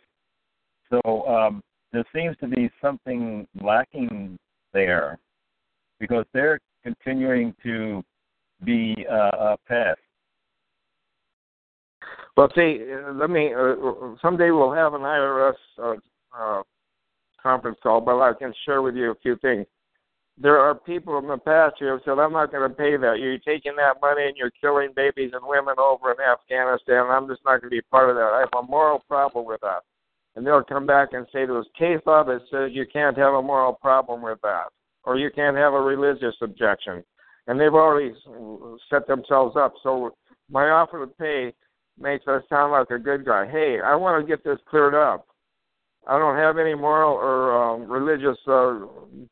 So um, there seems to be something lacking there, because they're continuing to be uh, a pest. Well, see, let me, uh, someday we'll have an I R S uh, uh, conference call, but I can share with you a few things. There are people in the past who have said, I'm not going to pay that. You're taking that money and you're killing babies and women over in Afghanistan. I'm just not going to be part of that. I have a moral problem with that. And they'll come back and say to us, case law that says you can't have a moral problem with that, or you can't have a religious objection. And they've already set themselves up. So my offer to pay makes us sound like a good guy. Hey, I want to get this cleared up. I don't have any moral or um, religious uh,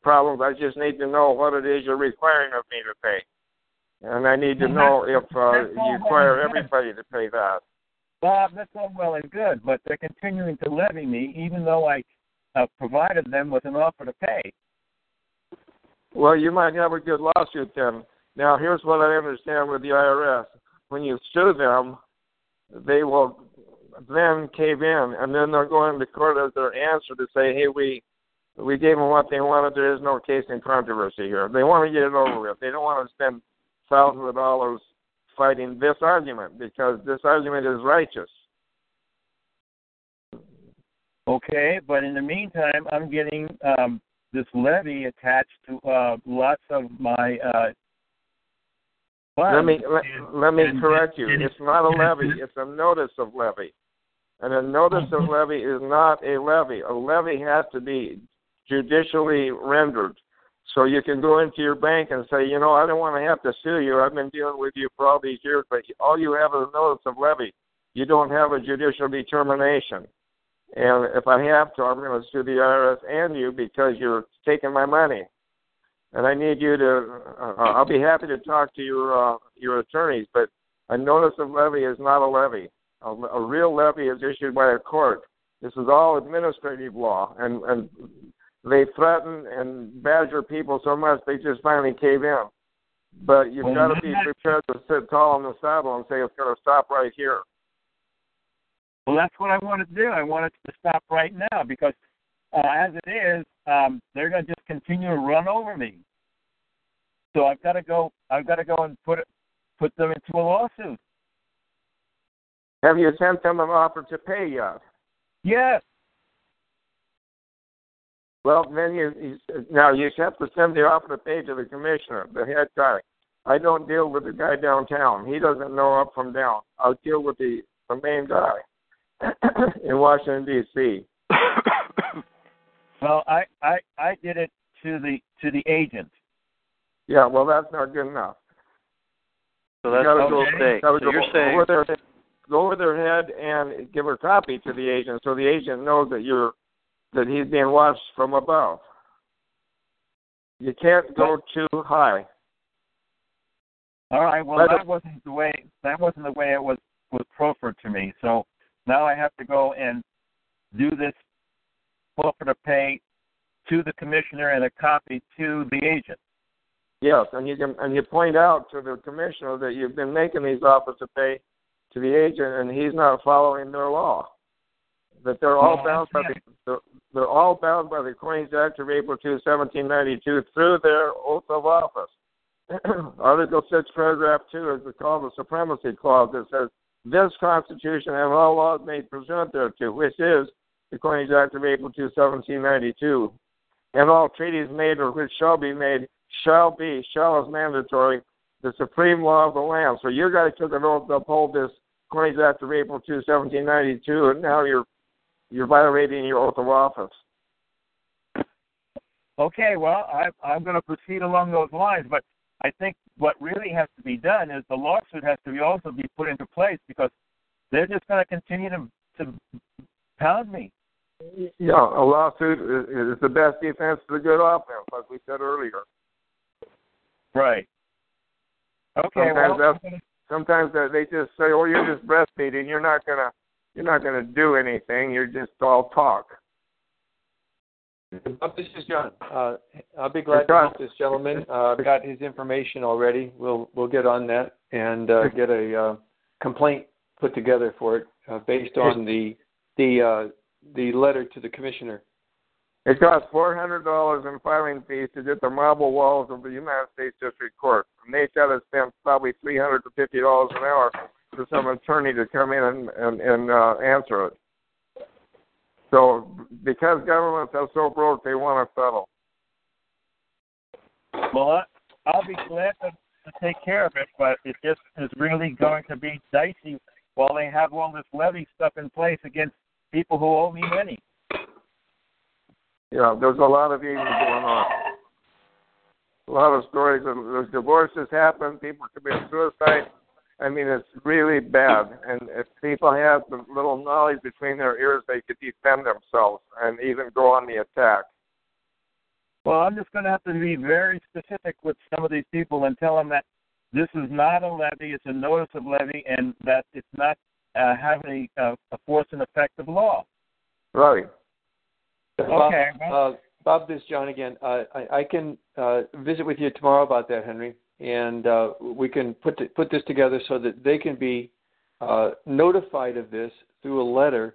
problems. I just need to know what it is you're requiring of me to pay. And I need to know if uh, you require everybody to pay that. Bob, that's all well and good, but they're continuing to levy me even though I uh, provided them with an offer to pay. Well, you might have a good lawsuit then. Now, here's what I understand with the I R S. When you sue them, they will then cave in, and then they'll go into court as their answer to say, hey, we we gave them what they wanted. There is no case in controversy here. They want to get it over with. They don't want to spend thousands of dollars fighting this argument because this argument is righteous. Okay, but in the meantime, I'm getting um, this levy attached to uh, lots of my uh, funds. Let me, let, and, let me and, correct you. And, it's not a levy. It's a notice of levy. And a notice of levy is not a levy. A levy has to be judicially rendered. So you can go into your bank and say, you know, I don't want to have to sue you. I've been dealing with you for all these years, but all you have is a notice of levy. You don't have a judicial determination. And if I have to, I'm going to sue the I R S and you because you're taking my money. And I need you to, uh, I'll be happy to talk to your uh, your attorneys, but a notice of levy is not a levy. A, a real levy is issued by a court. This is all administrative law, and, and they threaten and badger people so much they just finally cave in. But you've well, got to be prepared to sit tall on the saddle and say it's going to stop right here. Well, that's what I want to do. I want it to stop right now because uh, as it is, um, they're going to just continue to run over me. So I've got to go. I've got to go and put it, put them into a lawsuit. Have you sent them an offer to pay yet? Yes. Well, then you, you now you have to send the offer to pay to the commissioner, the head guy. I don't deal with the guy downtown. He doesn't know up from down. I deal with the, the main guy in Washington D C Well, I, I I did it to the to the agent. Yeah, well, that's not good enough. So that's a little thing. So you're saying over their, go over their head and give a copy to the agent, so the agent knows that you're. That he's being watched from above. You can't go too high. All right. Well, but that wasn't the way. That wasn't the way it was was proffered to me. So now I have to go and do this offer to pay to the commissioner and a copy to the agent. Yes, and you can and you point out to the commissioner that you've been making these offers to pay to the agent, and he's not following their law. That they're all well, bound by the they're, they're all bound by the Coinage Act of April second, seventeen ninety-two through their oath of office. Article six, paragraph two is called the Supremacy Clause that says this Constitution and all laws made pursuant thereto, which is the Coinage Act of April second, seventeen ninety-two, and all treaties made or which shall be made shall be shall is mandatory the supreme law of the land. So you guys took an oath to uphold this Coinage Act of April second, seventeen ninety-two, and now you're You're violating your oath of office. Okay, well, I, I'm going to proceed along those lines, but I think what really has to be done is the lawsuit has to be also be put into place because they're just going to continue to, to pound me. Yeah, a lawsuit is, is the best defense to the good offense, like we said earlier. Right. Okay. Sometimes, well, gonna... sometimes they just say, "Oh, you're just breastfeeding. You're not going to." You're not going to do anything. You're just all talk. This is John. Uh, I'll be glad to meet this gentleman. Uh, I've got his information already. We'll we'll get on that and uh, get a uh, complaint put together for it uh, based on the the uh, the letter to the commissioner. It costs four hundred dollars in filing fees to get the marble walls of the United States District Court. And they said it spent probably three hundred fifty dollars an hour for some attorney to come in and, and, and uh, answer it. So because governments are so broke, they want to settle. Well, I'll be glad to, to take care of it, but it just is really going to be dicey while they have all this levy stuff in place against people who owe me money. Yeah, there's a lot of evil going on. A lot of stories. There's divorces happen. People commit suicide. I mean, it's really bad. And if people have the little knowledge between their ears, they could defend themselves and even go on the attack. Well, I'm just going to have to be very specific with some of these people and tell them that this is not a levy, it's a notice of levy, and that it's not uh, having a, a force and effect of law. Right. Okay. Bob, uh, Bob, this is John again. Uh, I, I can uh, visit with you tomorrow about that, Henry, and uh, we can put t- put this together so that they can be uh, notified of this through a letter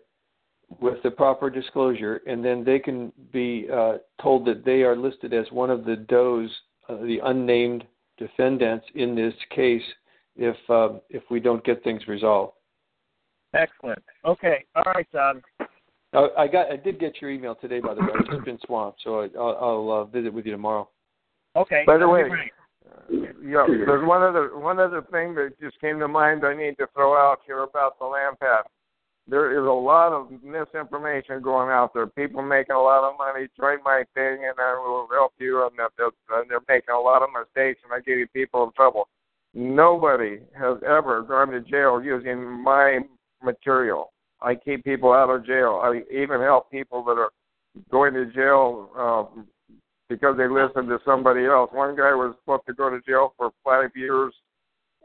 with the proper disclosure, and then they can be uh, told that they are listed as one of the does, uh, the unnamed defendants in this case, if uh, if we don't get things resolved. Excellent. Okay. All right, John. Uh, I got. I did get your email today, by the way. It's been swamped, so I, I'll, I'll uh, visit with you tomorrow. Okay. By the way, yeah, there's one other one other thing that just came to mind. I need to throw out here about the land patent. There is a lot of misinformation going out there. People making a lot of money. Join my thing, and I will help you. And they're, they're making a lot of mistakes, and I get you people in trouble. Nobody has ever gone to jail using my material. I keep people out of jail. I even help people that are going to jail um, because they listened to somebody else. One guy was supposed to go to jail for five years,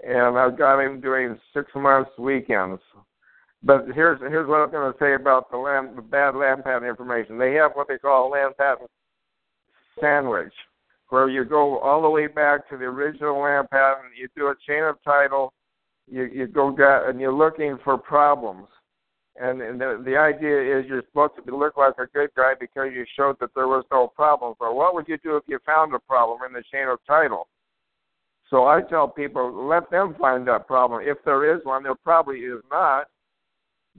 and I got him doing six months weekends. But here's here's what I'm going to say about the, land, the bad land patent information. They have what they call a land patent sandwich, where you go all the way back to the original land patent, you do a chain of title, you, you go down, and you're looking for problems. And, and the, the idea is you're supposed to look like a good guy because you showed that there was no problem. But what would you do if you found a problem in the chain of title? So I tell people, let them find that problem. If there is one, there probably is not.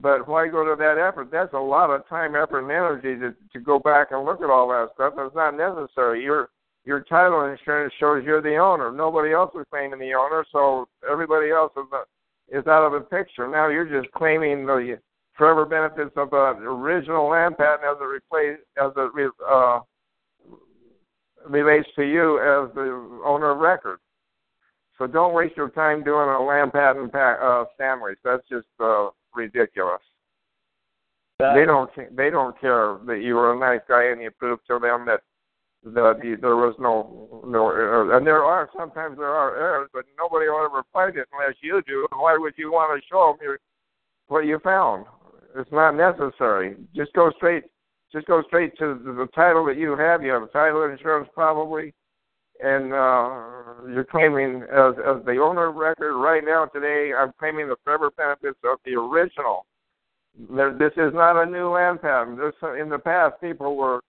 But why go to that effort? That's a lot of time, effort, and energy to, to go back and look at all that stuff. It's not necessary. Your your title insurance shows you're the owner. Nobody else is claiming the owner, so everybody else is, is out of the picture. Now you're just claiming the forever benefits of the original land patent as it replace, as it uh, relates to you as the owner of record. So don't waste your time doing a land patent pa- uh, sandwich. That's just uh, ridiculous. That, they don't they don't care that you were a nice guy and you proved to them that that you, there was no no errors. And there are sometimes there are errors, but nobody will ever fight it unless you do. Why would you want to show them your, what you found? It's not necessary. Just go straight. Just go straight to the title that you have. You have a title insurance probably, and uh, you're claiming as, as the owner of record right now today. I'm claiming the forever benefits of the original. There, this is not a new land patent. This, in the past, people were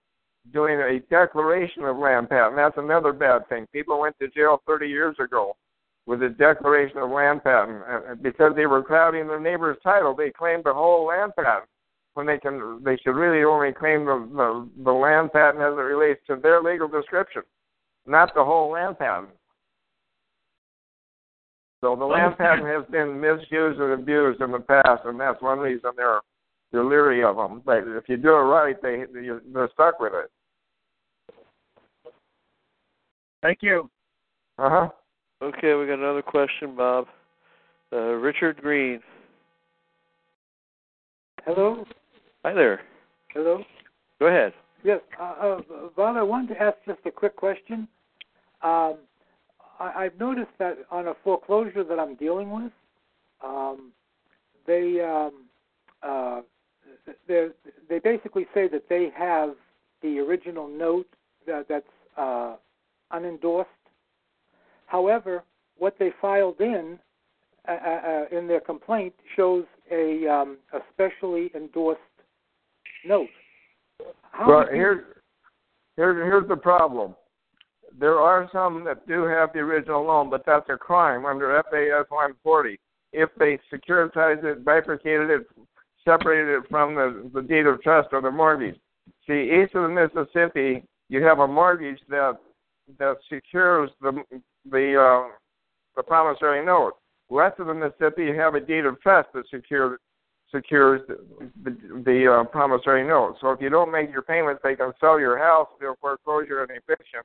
doing a declaration of land patent. That's another bad thing. People went to jail thirty years ago with a declaration of land patent. Because they were crowding their neighbor's title, they claimed the whole land patent when they can. They should really only claim the, the, the land patent as it relates to their legal description, not the whole land patent. So the land patent has been misused and abused in the past, and that's one reason they're, they're leery of them. But if you do it right, they, they're stuck with it. Thank you. Uh-huh. Okay, we got another question, Bob. Uh, Richard Green. Hello. Hi there. Hello. Go ahead. Yes, uh, uh, Bob, I wanted to ask just a quick question. Um, I, I've noticed that on a foreclosure that I'm dealing with, um, they um, uh, they basically say that they have the original note that, that's uh, unendorsed. However, what they filed in uh, uh, in their complaint shows a, um, a specially endorsed note. How well, here's, here's, here's the problem. There are some that do have the original loan, but that's a crime under F A S one forty. If they securitized it, bifurcated it, separated it from the, the deed of trust or the mortgage. See, east of the Mississippi, you have a mortgage that that secures the the, uh, the promissory note. West of the Mississippi, you have a deed of trust that secures secures the, the, the uh, promissory note. So if you don't make your payments, they can sell your house, do foreclosure and eviction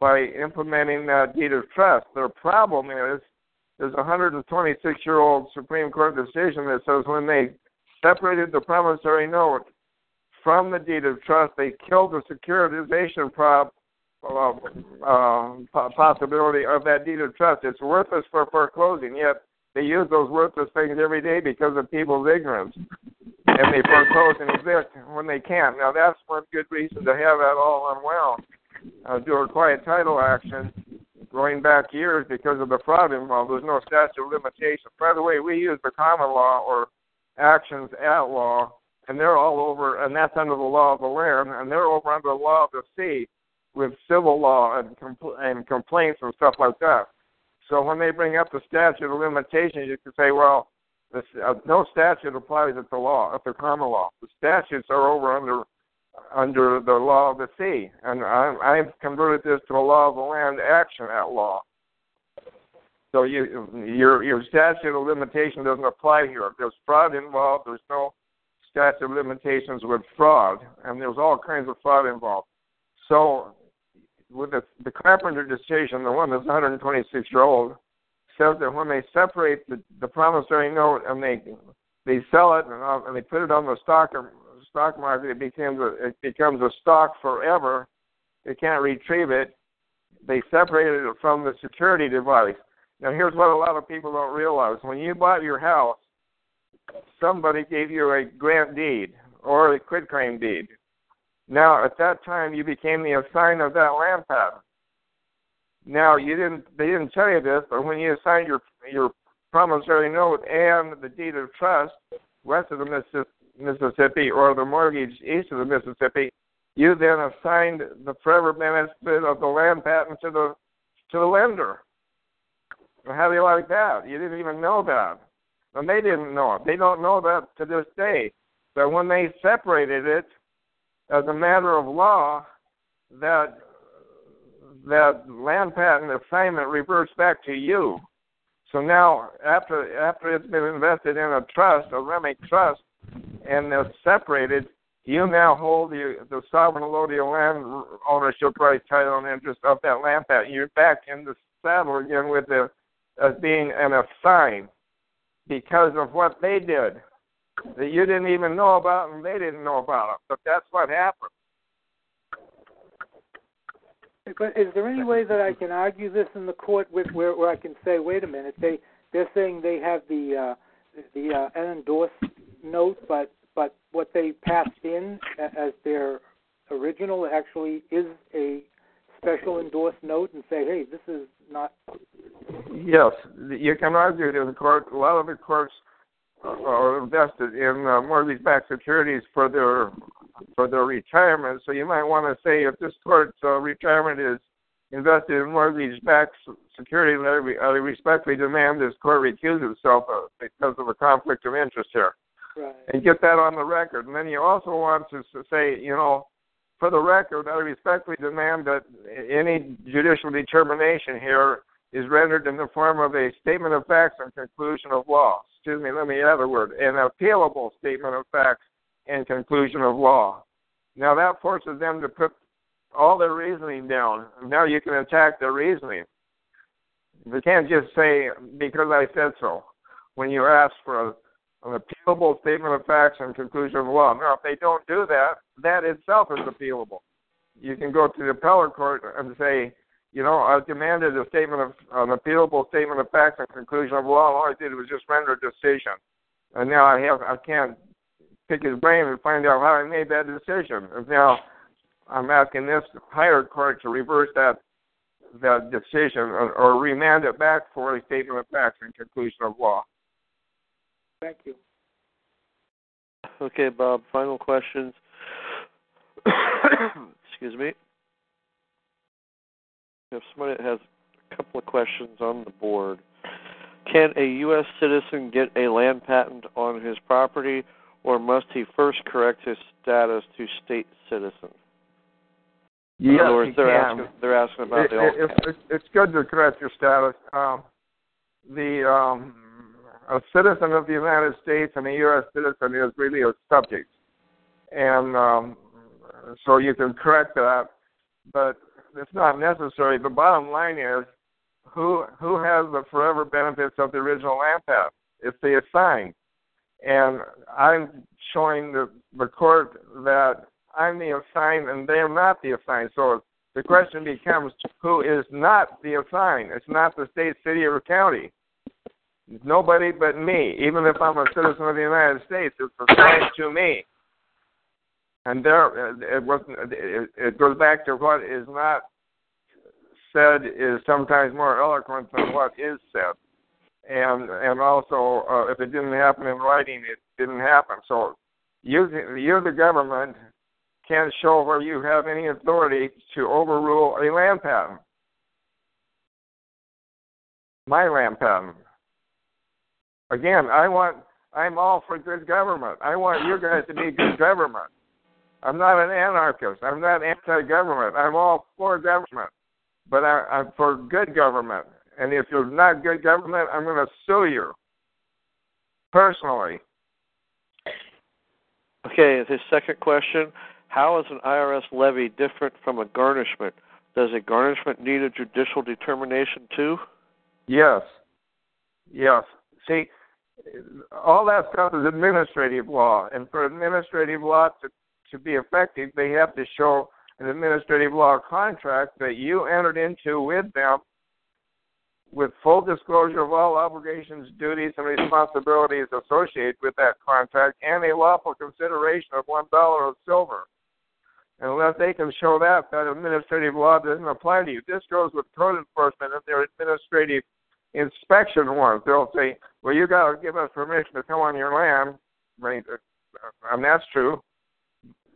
by implementing that deed of trust. Their problem is There's a one hundred twenty-six-year-old Supreme Court decision that says when they separated the promissory note from the deed of trust, they killed the securitization prop, uh, uh, possibility of that deed of trust. It's worthless for foreclosing, yet they use those worthless things every day because of people's ignorance. And they foreclose and exist when they can. Now, that's one good reason to have that all unwound. Uh, do a quiet title action going back years because of the fraud involved. There's no statute of limitations. By the way, we use the common law or actions at law, and they're all over, and that's under the law of the land, and they're over under the law of the sea with civil law and, compl- and complaints and stuff like that. So when they bring up the statute of limitations, you can say, well, this, uh, no statute applies at the law, at the common law. The statutes are over under under the law of the sea. And I, I've converted this to a law of the land action at law. So you, your your statute of limitation doesn't apply here. If there's fraud involved, there's no statute of limitations with fraud. And there's all kinds of fraud involved. So with the, the Carpenter decision, the one that's one hundred twenty-six-year-old, says that when they separate the, the promissory note and they they sell it and, uh, and they put it on the stock stock market, it becomes a, it becomes a stock forever. They can't retrieve it. They separated it from the security device. Now, here's what a lot of people don't realize: when you bought your house, somebody gave you a grant deed or a quitclaim deed. Now, at that time, you became the assigned of that land patent. Now, you didn't, they didn't tell you this, but when you assigned your your promissory note and the deed of trust west of the Mississippi or the mortgage east of the Mississippi, you then assigned the forever benefit of the land patent to the to the lender. Well, how do you like that? You didn't even know that. And they didn't know it. They don't know that to this day. But when they separated it, as a matter of law, that that land patent assignment reverts back to you. So now, after after it's been invested in a trust, a REMIC trust, and they're separated, you now hold the, the sovereign allodial land ownership right, title, and interest of that land patent. You're back in the saddle again with the as being an assigned because of what they did that you didn't even know about and they didn't know about it. But that's what happened. But is there any way that I can argue this in the court with where, where I can say, wait a minute, they they're saying they have the uh, the uh, an endorsed note, but but what they passed in as their original actually is a special endorsed note, and say, hey, this is not. Yes, you can argue it in the court. A lot of the courts are invested in uh, mortgage-backed securities for their. for their retirement. So you might want to say if this court's uh, retirement is invested in mortgage-backed security, I respectfully demand this court recuse itself uh, because of a conflict of interest here. Right. And get that on the record. And then you also want to say, you know, for the record, I respectfully demand that any judicial determination here is rendered in the form of a statement of facts and conclusion of law. Excuse me, let me add a word. An appealable statement of facts and conclusion of law. Now that forces them to put all their reasoning down. Now you can attack their reasoning. They can't just say, because I said so, when you ask for a, an appealable statement of facts and conclusion of law. Now, if they don't do that, that itself is appealable. You can go to the appellate court and say, you know, I demanded a statement of, an appealable statement of facts and conclusion of law, and all I did was just render a decision. And now I have, I can't pick his brain and find out how I made that decision. And now I'm asking this higher court to reverse that that decision or, or remand it back for a statement of facts and conclusion of law. Thank you. Okay, Bob, final questions. Excuse me. If somebody has a couple of questions on the board, can a U S citizen get a land patent on his property, or must he first correct his status to state citizen? Yes, in other words, they're asking, they're asking about it, the old it, it's, it's good to correct your status. Um, the um, a citizen of the United States and a U S citizen is really a subject. And um, so you can correct that, but it's not necessary. The bottom line is who who has the forever benefits of the original land pass? It's the assigned. And I'm showing the, the court that I'm the assigned and they're not the assigned. So the question becomes, who is not the assigned? It's not the state, city, or county. Nobody but me. Even if I'm a citizen of the United States, it's assigned to me. And there, it wasn't. It, it goes back to what is not said is sometimes more eloquent than what is said. And and also, uh, if it didn't happen in writing, it didn't happen. So you, you, the government, can't show where you have any authority to overrule a land patent. My land patent. Again, I want. I'm all for good government. I want you guys to be good government. I'm not an anarchist. I'm not anti-government. I'm all for government, but I, I'm for good government. And if you're not good government, I'm going to sue you personally. Okay, his second question, how is an I R S levy different from a garnishment? Does a garnishment need a judicial determination too? Yes. Yes. See, all that stuff is administrative law, and for administrative law to, to be effective, they have to show an administrative law contract that you entered into with them with full disclosure of all obligations, duties, and responsibilities associated with that contract and a lawful consideration of one dollar of silver. Unless they can show that, that administrative law doesn't apply to you. This goes with code enforcement and their administrative inspection warrants. They'll say, well, you got to give us permission to come on your land, and that's true,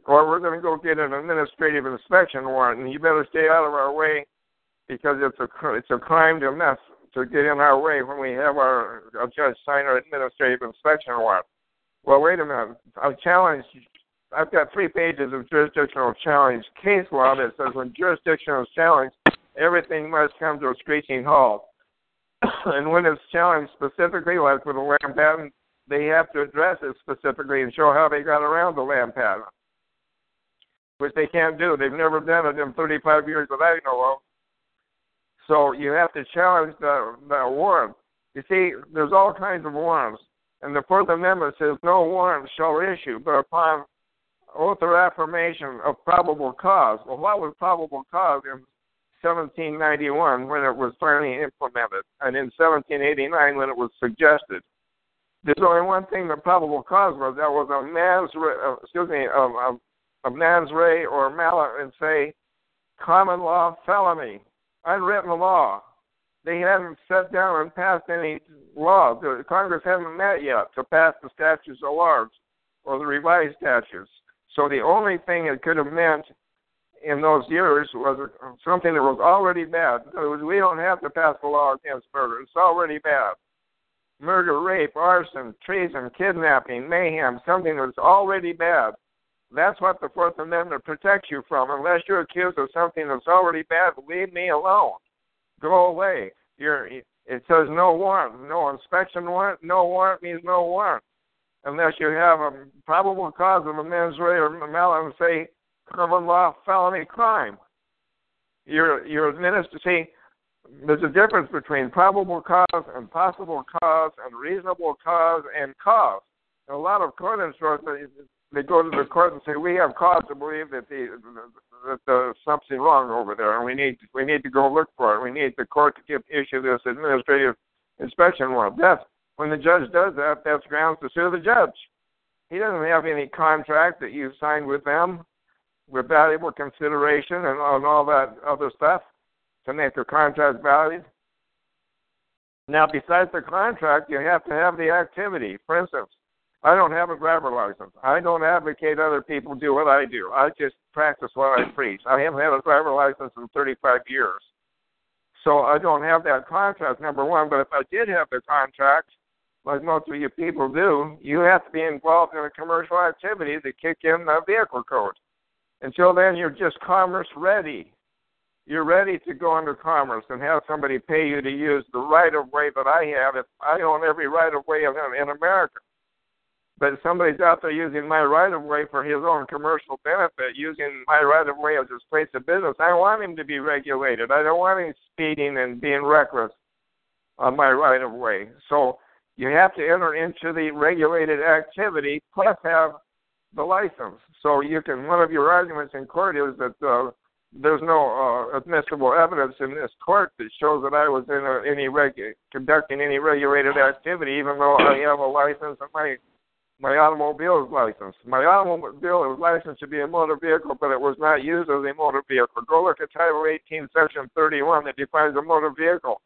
or we're going to go get an administrative inspection warrant, and you better stay out of our way, because it's a it's a crime to mess to get in our way when we have our a judge sign our administrative inspection warrant. Well, wait a minute. I challenge. I've got three pages of jurisdictional challenge case law that says when jurisdiction is challenged, everything must come to a screeching halt. And when it's challenged specifically, like with a land patent, they have to address it specifically and show how they got around the land patent, which they can't do. They've never done it in thirty-five years that I know of. So you have to challenge the, the warrant. You see, there's all kinds of warrants. And the Fourth Amendment says no warrant shall issue but upon oath or affirmation of probable cause. Well, what was probable cause in seventeen ninety-one when it was finally implemented and in seventeen eighty-nine when it was suggested? There's only one thing the probable cause was. That was a mens re, uh, excuse me, a, a, a mens re or mala and say common law felony. Unwritten law. They haven't sat down and passed any laws. Congress hasn't met yet to pass the statutes at large or the revised statutes. So the only thing it could have meant in those years was something that was already bad. In other words, we don't have to pass the law against murder. It's already bad. Murder, rape, arson, treason, kidnapping, mayhem, something that's already bad. That's what the Fourth Amendment protects you from. Unless you're accused of something that's already bad, leave me alone. Go away. You're, it says no warrant, no inspection warrant. No warrant means no warrant. Unless you have a probable cause of a mens rea or malum say common law felony crime. You're, you're administered. See, there's a difference between probable cause and possible cause and reasonable cause and cause. A lot of court instructors, they go to the court and say, we have cause to believe that the that there's something wrong over there, and we need we need to go look for it. We need the court to give, issue this administrative inspection warrant. That's, when the judge does that, that's grounds to sue the judge. He doesn't have any contract that you signed with them with valuable consideration and, and all that other stuff to make the contract valid. Now, besides the contract, you have to have the activity. For instance, I don't have a driver license. I don't advocate other people do what I do. I just practice what I preach. I haven't had a driver license in thirty-five years. So I don't have that contract, number one. But if I did have the contract, like most of you people do, you have to be involved in a commercial activity to kick in the vehicle code. Until then, you're just commerce ready. You're ready to go under commerce and have somebody pay you to use the right-of-way that I have. If I own every right-of-way in America. But somebody's out there using my right-of-way for his own commercial benefit, using my right-of-way as his place of business. I want him to be regulated. I don't want him speeding and being reckless on my right-of-way. So you have to enter into the regulated activity plus have the license. So you can, one of your arguments in court is that uh, there's no uh, admissible evidence in this court that shows that I was in a, any regu- conducting any regulated activity, even though I have a license and my My automobile is licensed. My automobile is licensed to be a motor vehicle, but it was not used as a motor vehicle. Go look at Title eighteen, Section thirty-one that defines a motor vehicle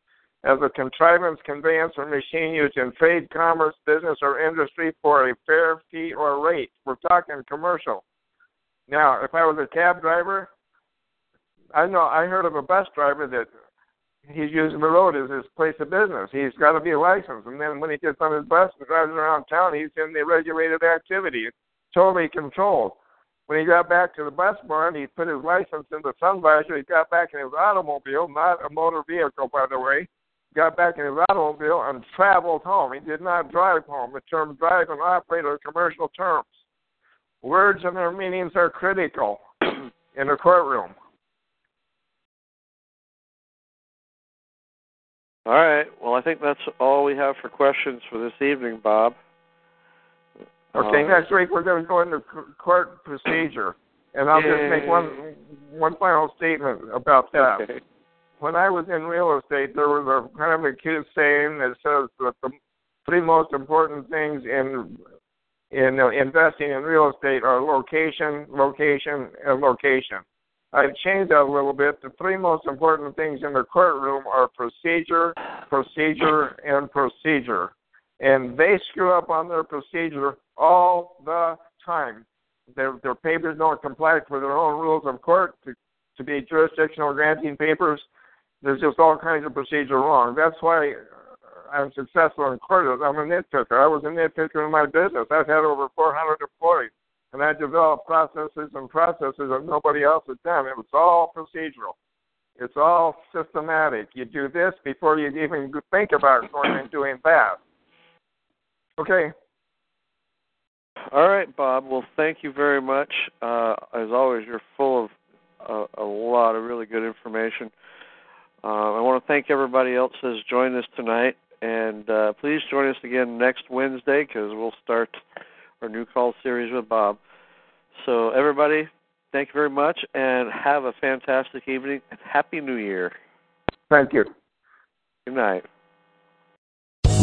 as a contrivance, conveyance, or machine used in trade, commerce, business, or industry for a fair fee or rate. We're talking commercial. Now, if I was a cab driver, I know I heard of a bus driver that he's using the road as his place of business. He's got to be licensed. And then when he gets on his bus and drives around town, he's in the regulated activity. It's totally controlled. When he got back to the bus barn, he put his license in the sun visor. He got back in his automobile, not a motor vehicle, by the way. Got back in his automobile and traveled home. He did not drive home. The term drive and operate are commercial terms. Words and their meanings are critical in a courtroom. All right. Well, I think that's all we have for questions for this evening, Bob. Okay. Uh, next week we're going to go into court procedure, and I'll yay. just make one one final statement about that. Okay. When I was in real estate, there was a kind of a cute saying that says that the three most important things in in uh, investing in real estate are location, location, and location. I've changed that a little bit. The three most important things in the courtroom are procedure, procedure, and procedure. And they screw up on their procedure all the time. Their, their papers don't comply with their own rules of court to, to be jurisdictional granting papers. There's just all kinds of procedure wrong. That's why I'm successful in court. I'm a nitpicker. I was a nitpicker in my business. I've had over four hundred employees. And I developed processes and processes that nobody else had done. It was all procedural. It's all systematic. You do this before you even think about going and doing that. Okay. All right, Bob. Well, thank you very much. Uh, as always, you're full of a, a lot of really good information. Uh, I want to thank everybody else who's joined us tonight. And uh, please join us again next Wednesday because we'll start our new call series with Bob. So everybody, thank you very much and have a fantastic evening and Happy New Year. Thank you. Good night.